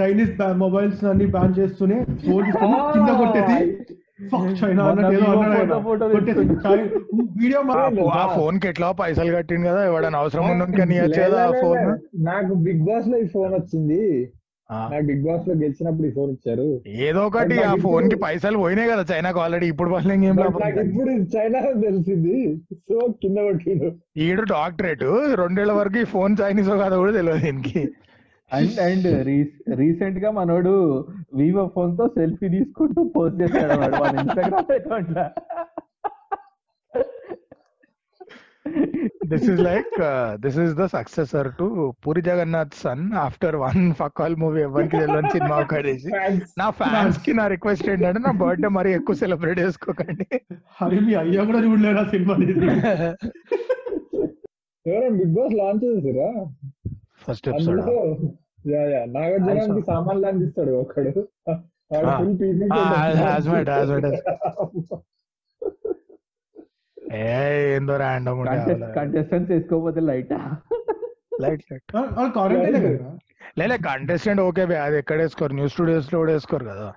చైనీస్ మొబైల్స్ అన్ని బ్యాన్ చేస్తూనే కింద కొట్టేది. ఫోన్ కి ఎట్లా పైసలు కట్టింది కదా, ఎవడన్నా అవసరం ఉన్న. నాకు బిగ్ బాస్ లో ఈ ఫోన్ వచ్చింది, నాకు బిగ్ బాస్ లో గెలిచినప్పుడు ఈ ఫోన్ ఇచ్చారు. ఏదో ఒకటి ఆ ఫోన్ కి పైసలు పోయినాయి కదా చైనాకు ఆల్రెడీ. ఇప్పుడు ఇప్పుడు చైనా తెలిసింది, సో కింద కొట్టిండు. ఈడు డాక్టరేట్ రెండేళ్ల వరకు ఈ ఫోన్ చైనీస్ కాదు కూడా తెలియదు దీనికి. అండ్ అండ్ రీసెంట్ గా మనోడు వివో ఫోన్ తో సెల్ఫీ తీసుకుంటూ పోస్ట్ చేశాడు మన ఇన్స్టాగ్రామ్ అకౌంట్ లో. This is like this is the successor to Puri Jagannadh son after one fuck all movie. ఎవరికి తెలియని సినిమా ఒకటేసి నా ఫ్యాన్స్ కి నా రిక్వెస్ట్ ఏంటంటే నా బర్త్డే మరి ఎక్కువ సెలబ్రేట్ చేసుకోకండి. అరే మీ అయ్యా కూడా చూడలేదా సినిమా? ఎవరైనా బిగ్ బాస్ లాంచ్ చేసారా ఫస్ట్ ఎపిసోడ్? యా యా నాగార్జునకి సామాన్లు అందిస్తాడు ఒకడు. ఏందో రాండమ్ కంటెస్టెంట్స్ వేసుకోపోతే light light light contestant okay అది ఎక్కడ వేసుకోరు, న్యూస్ స్టూడియోస్ లో కూడా వేసుకోరు కదా.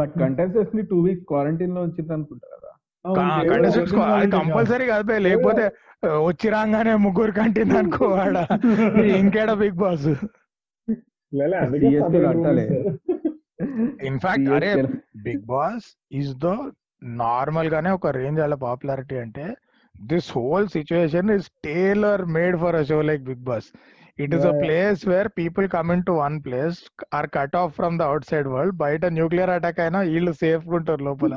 బట్ కంటెస్టెంట్స్ ని టూ వీక్స్ క్వారంటైన్ లో వచ్చింది అనుకుంటారు కదా. కంటెస్టెంట్స్ కంపల్సరీ కదా, లేకపోతే వచ్చి రాగానే ముగ్గురు కంటింది అనుకోవాడా ఇంకేడా బిగ్ బాస్. ఇన్ఫాక్ట్ అరే Bigg Boss is the normal గానే ఒక రేంజ్ అలా పాపులారిటీ అంటే this whole situation is tailor made for a show like Bigg Boss. It is a place where people coming to one place are cut off from the outside world. బయట nuclear attack అయినా వీళ్ళు safe గా ఉంటారు, లోపల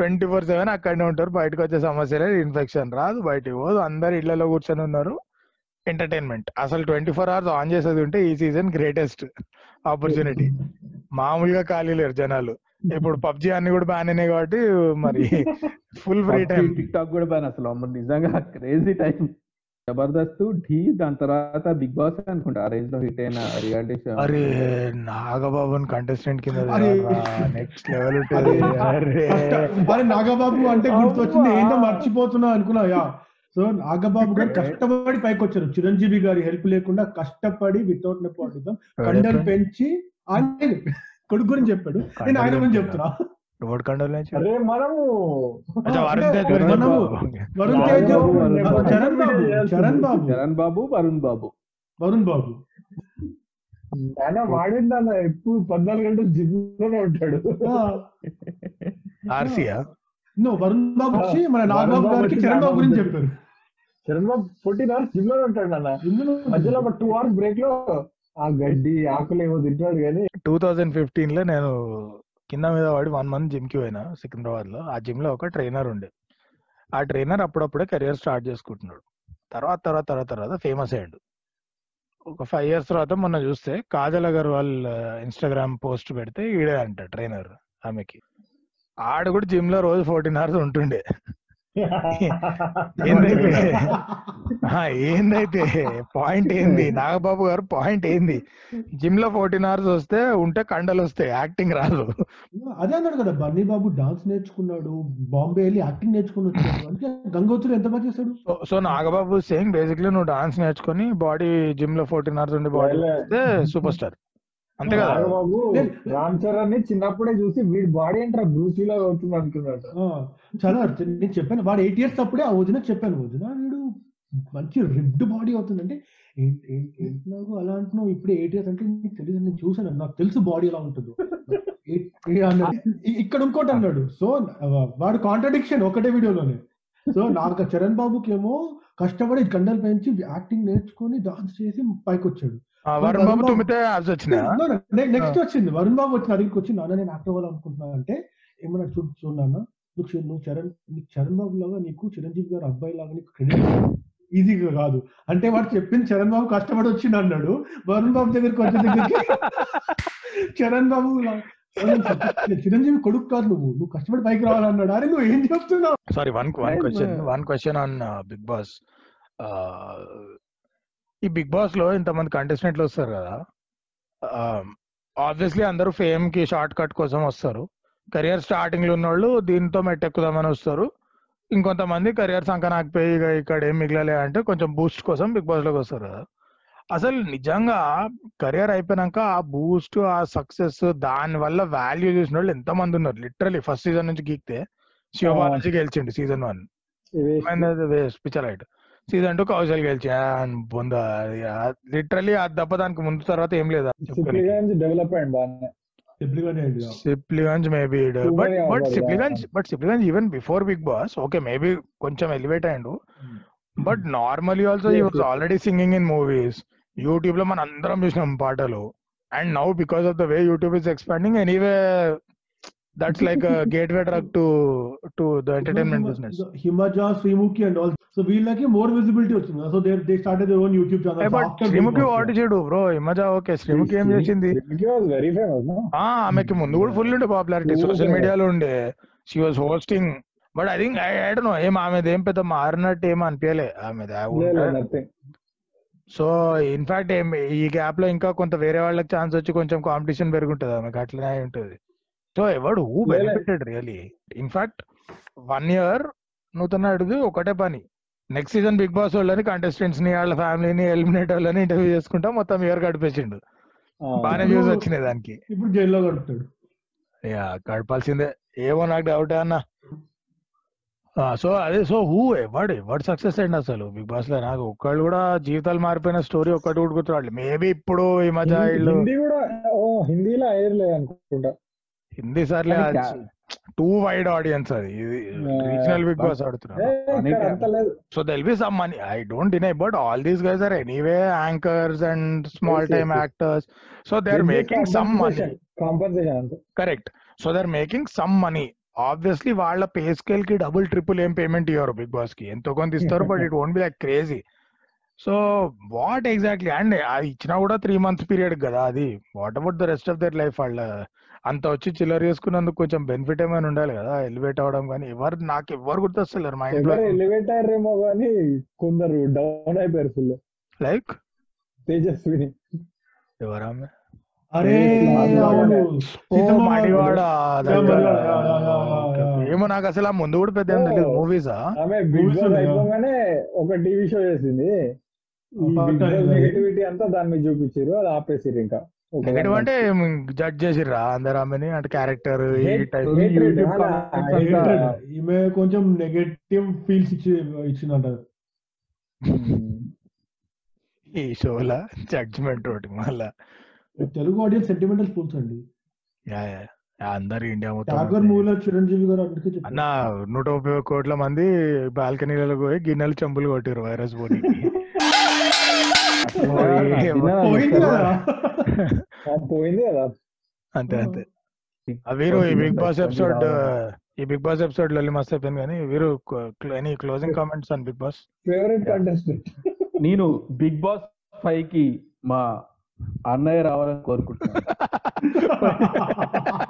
twenty four seven అక్కడనే ఉంటారు. బయటకు వచ్చే సమస్య లేదు, ఇన్ఫెక్షన్ రాదు, బయటకు పోదు, అందరు ఇళ్లలో కూర్చొని ఉన్నారు. ఎంటర్టైన్మెంట్ అసలు ట్వంటీ ఫోర్ అవర్స్ ఆన్ చేసేది ఉంటే ఈ సీజన్ గ్రేటెస్ట్ ఆపర్చునిటీ. మామూలుగా ఖాళీ లేరు జనాలు. ఇప్పుడు పబ్జీ అన్ని కూడా బ్యాన్ అయినాయి కాబట్టి మరి full free time. TikTok కూడా బ్యాన్. అసలు నిజంగా క్రేజీ టైం. జబర్దస్త్ ఢీ దాని తర్వాత బిగ్ బాస్ అనుకుంటా ఆ రేంజ్ లో హిట్ అయిన రియాలిటీ షో. అరే నాగబాబు కంటెస్టెంట్ కింద నెక్స్ట్ లెవెల్ ఉంటుంది. అరే నాగబాబు అంటే గుర్తొచ్చింది, ఏందో మర్చిపోతున్నా అనుకున్నా. సో నాగబాబు గారు కష్టపడి పైకి వచ్చారు, చిరంజీవి గారి హెల్ప్ లేకుండా కష్టపడి వితౌట్ నెపోటిజం కండలు పెంచి ఆయన కొడుకు గురించి చెప్పాడు, నేను ఆయన గురించి చెప్తున్నా. మనము చరణ్ బాబు చరణ్ బాబు చరణ్ బాబు వరుణ్ బాబు వరుణ్ బాబు ఆయన వాడింది అన్న ఎప్పుడు పద్నాలుగు గంటలు జిమ్ లోనే ఉంటాడు. వరుణ్ బాబు వచ్చి మన నాగబాబు గారికి చరణ్ బాబు గురించి చెప్పారు. Charan Babu fourteen hours gym లోనే ఉంటాడు అన్న, మధ్యలో ఒక టూ అవర్స్ బ్రేక్ లో ఆ గడ్డి ఆకులు ఏమో తింటాడు. కానీ టూ థౌజండ్ ఫిఫ్టీన్ లో నేను కింద మీద వాడి వన్ మంత్ జిమ్ కి పోయినా సికింద్రాబాద్ లో. ఆ జిమ్ లో ఒక ట్రైనర్ ఉండే, ఆ ట్రైనర్ అప్పుడప్పుడే కెరియర్ స్టార్ట్ చేసుకుంటున్నాడు. తర్వాత తర్వాత తర్వాత తర్వాత ఫేమస్ అయ్యాడు. ఒక ఫైవ్ ఇయర్స్ తర్వాత మొన్న చూస్తే కాజల్ అగర్వాల్ ఇన్స్టాగ్రామ్ పోస్ట్ పెడితే ఈడే అంట ట్రైనర్ ఆమెకి. ఆడు కూడా జిమ్ లో రోజు ఫోర్టీన్ అవర్స్ ఉంటుండే. ఏందైతే ఏందైతే పాయింట్ ఏంది నాగబాబు గారు, పాయింట్ ఏంది? జిమ్ లో ఫోర్టీన్ అవర్స్ వస్తే ఉంటే కండలు వస్తాయి, యాక్టింగ్ రాదు. అదే అన్నాడు కదా బన్నీ బాబు డాన్స్ నేర్చుకున్నాడు, బాంబే వెళ్ళి యాక్టింగ్ నేర్చుకున్నాడు, గంగోత్రి ఎంత బాగా చేశాడు. సో నాగబాబు సేయింగ్ బేసిక్లీ నువ్వు డాన్స్ నేర్చుకుని బాడీ జిమ్ లో ఫోర్టీన్ అవర్స్ ఉండి బాడీ వస్తే సూపర్ స్టార్, అంతే కదా బాబు. రామ్ చరణ్ ని చిన్నప్పుడే చూసి వీడి బాడీ అంటే బ్రూసీలో అవుతుంది అనుకున్నాడు. చాలా నేను చెప్పాను, వాడు ఎయిట్ ఇయర్స్ అప్పుడే ఆ రోజున చెప్పాను, రోజున వీడు మంచి రిబ్డ్ బాడీ అవుతుంది అంటే నాకు అలా అంటున్నావు. ఇప్పుడు ఎయిట్ ఇయర్స్ అంటే నీకు తెలియదు, నేను చూసాను, నాకు తెలుసు బాడీ ఎలా ఉంటుందో. ఇక్కడ ఇంకోటి అన్నాడు, సో వాడు కాంట్రడిక్షన్ ఒకటే వీడియోలోనే. సో నాకు చరణ్ బాబుకి ఏమో కష్టపడి కండలు పెంచి యాక్టింగ్ నేర్చుకుని డాన్స్ చేసి పైకి వచ్చాడు. వరుణ్ బాబు నెక్స్ట్ వచ్చింది, వరుణ్ బాబు వచ్చిన అడిగి వచ్చి నాన్న నేను యాక్ట్ అవ్వాలనుకుంటున్నాను అంటే ఏమన్నా చూస్తున్నాను, నువ్వు నువ్వు చరణ్ నీకు చరణ్ బాబు లాగా నీకు చిరంజీవి గారు అబ్బాయి లాగా నీకు క్రెడిట్ ఈజీగా కాదు అంటే వాడు చెప్పింది. చరణ్ బాబు కష్టపడి వచ్చింది అన్నాడు, వరుణ్ బాబు దగ్గరికి వచ్చే దగ్గరికి చరణ్ బాబు చిరంజీవి కొడుకు కాదు, నువ్వు నువ్వు కష్టపడి పైకి రావాలన్నాడు. అరే నువ్వు ఏం చెప్తున్నావు? Sorry, one question one question on big Boss. ఈ బిగ్ బాస్ లో ఇంతమంది కంటెస్టెంట్లు వస్తారు కదా, ఆబ్వియస్లీ అందరూ ఫేమ్ కి షార్ట్ కట్ కోసం వస్తారు. కెరియర్ స్టార్టింగ్ లో ఉన్నోళ్ళు దీంతో మెట్టెక్కుదామని వస్తారు, ఇంకొంతమంది కెరియర్ సంఖ్య నాకిపోయి ఇక ఇక్కడ ఏం మిగిలలే అంటే కొంచెం బూస్ట్ కోసం బిగ్ బాస్ లోకి వస్తారు కదా. అసలు నిజంగా కెరియర్ అయిపోయినాక ఆ బూస్ట్, ఆ సక్సెస్, దానివల్ల వాల్యూ చూసిన వాళ్ళు ఎంతమంది ఉన్నారు. లిటరలీ ఫస్ట్ సీజన్ నుంచి గీక్తే శివబాలాజీ గెలిచిండు సీజన్ వన్, వేస్ట్ పిచ్చలైట్. సీజన్ టూ కౌశల్ గెలిచి పొంద, లిటరలీ ఆ దెబ్బ దానికి ముందు తర్వాత ఏం లేదా. Sipligunj maybe, but but Sipligunj but Sipligunj even before big boss okay maybe కొంచెం ఎలివేట్ అయ్యిండు, but normally also he was already singing in movies, YouTube లో మనం అందరం చూసినాం పాటలు. And now because of the way YouTube is expanding anyway, that's like a gateway drug to to the entertainment business. Himaja, Srimuki and all, so we like more visibility వచ్చింది, so they they started their own YouTube channel. Hey, but Srimuki what did you do bro? Himaja okay, Srimuki em chesindi, Srimuki was very famous no. Ah ameki mundu kuda full unde popularity social media lo unde, she was hosting, but I think i, I don't know em amedi em pedda marinat em anpiyale amedi nothing. So in fact ఈ gap లో ఇంకా కొంత వేరే వాళ్ళకి chance వచ్చి కొంచెం competition పెరుగుంటది ఆమెకి, అట్లనే ఉంటుంది. సో ఎవడు who benefited really? In fact one year నూతన అడిగి ఒకటే పని, నెక్స్ట్ సీజన్ బిగ్ బాస్ వాళ్ళని, కంటెస్టెంట్స్ ని, వాళ్ళ ఫ్యామిలీని, ఎలిమినేట్ వాళ్ళని ఇంటర్వ్యూ చేసుకుంటా మొత్తం ఇయర్ గడిపేసిండు. బాగానే వ్యూస్ వచ్చినాయి దానికి, ఇప్పుడు జైల్లో గడుపుతాడు. యా గడపాల్సిందే, ఏమో నాకు డౌట్ అన్న. సో అదే, సో హూ ఎవడు ఎవడు సక్సెస్ అయ్యండి అసలు బిగ్ బాస్ లో? నాకు ఒక్కళ్ళు కూడా జీవితాలు మారిపోయిన స్టోరీ ఒక్కటి కూడా గుర్తురాలి. మేబీ ఇప్పుడు ఈ మధ్య హిందీలో అనుకుంటా, హిందీ సార్లే టూ వైడ్ ఆడియన్స్ అది, ఇది రీజనల్ బిగ్ బాస్ ఆడుతున్నారు. So Dil be some money, I don't deny, but all these guys are anyway anchors and small time actors, so they are making some money. Correct, so they are making some money. Obviously వాళ్ళ pay scale కి double triple ఏం payment ఇవ్వరు big boss కి, ఎంతో కొంత ఇస్తారు, but it won't be like crazy. So what exactly and అది ఇచ్చినా కూడా త్రీ మంత్స్ పీరియడ్ కదా అది, what about the rest of their life? వాళ్ళ అంత వచ్చి చిల్లర చేసుకున్నందుకు కొంచెం బెనిఫిట్ ఏమైనా ఉండాలి కదా ఎలివేట్ అవడం. కానీ ఎవరు నాకు ఎవరు గుర్తొస్తలేరు మైండ్ లో ఎలివేట్ అయ్యారేమో కానీ కొందరు డౌన్ అయిపోయారు ఫుల్. లైక్ తేజస్విని ఎవరా? అరే మడివాడ ఏమో నాకు అసలు ఆ ముందు కూడా పెద్ద మూవీస్ అయిపోగానే ఒక టీవీ షో చేసింది, నెగటివిటీ అంతా దాని మీద చూపించారు, అది ఆపేసారు. ఇంకా నెగటివ్ అంటే జడ్జ్ చేసిర్రా అందరు ఆమెని, అంటే క్యారెక్టర్ ఈమె కొంచెం నెగటివ్ ఫీల్స్ ఇచ్చి ఇచ్చిందంటారు ఈ షోలా జడ్జ్మెంట్ తోటి. మళ్ళా తెలుగు ఆడియన్స్ సెంటిమెంటల్ ఫూల్స్ అండి అందరు. ఇండియా చిరంజీవి గారు అన్న నూట ముప్పై కోట్ల మంది బాల్కనీలలో పోయి గిన్నెలు చెంబులు కొట్టారు వైరస్ పోయి. అంతే అంతే. వీరు ఈ బిగ్ బాస్ ఎపిసోడ్ ఈ బిగ్ బాస్ ఎపిసోడ్ లో మస్తు అయిపోయింది. కానీ వీరు any closing comments on big boss? Favourite contestant నేను బిగ్ బాస్ ఫైవ్ కి మా అన్నయ్య రావాలని కోరుకుంటున్నాను.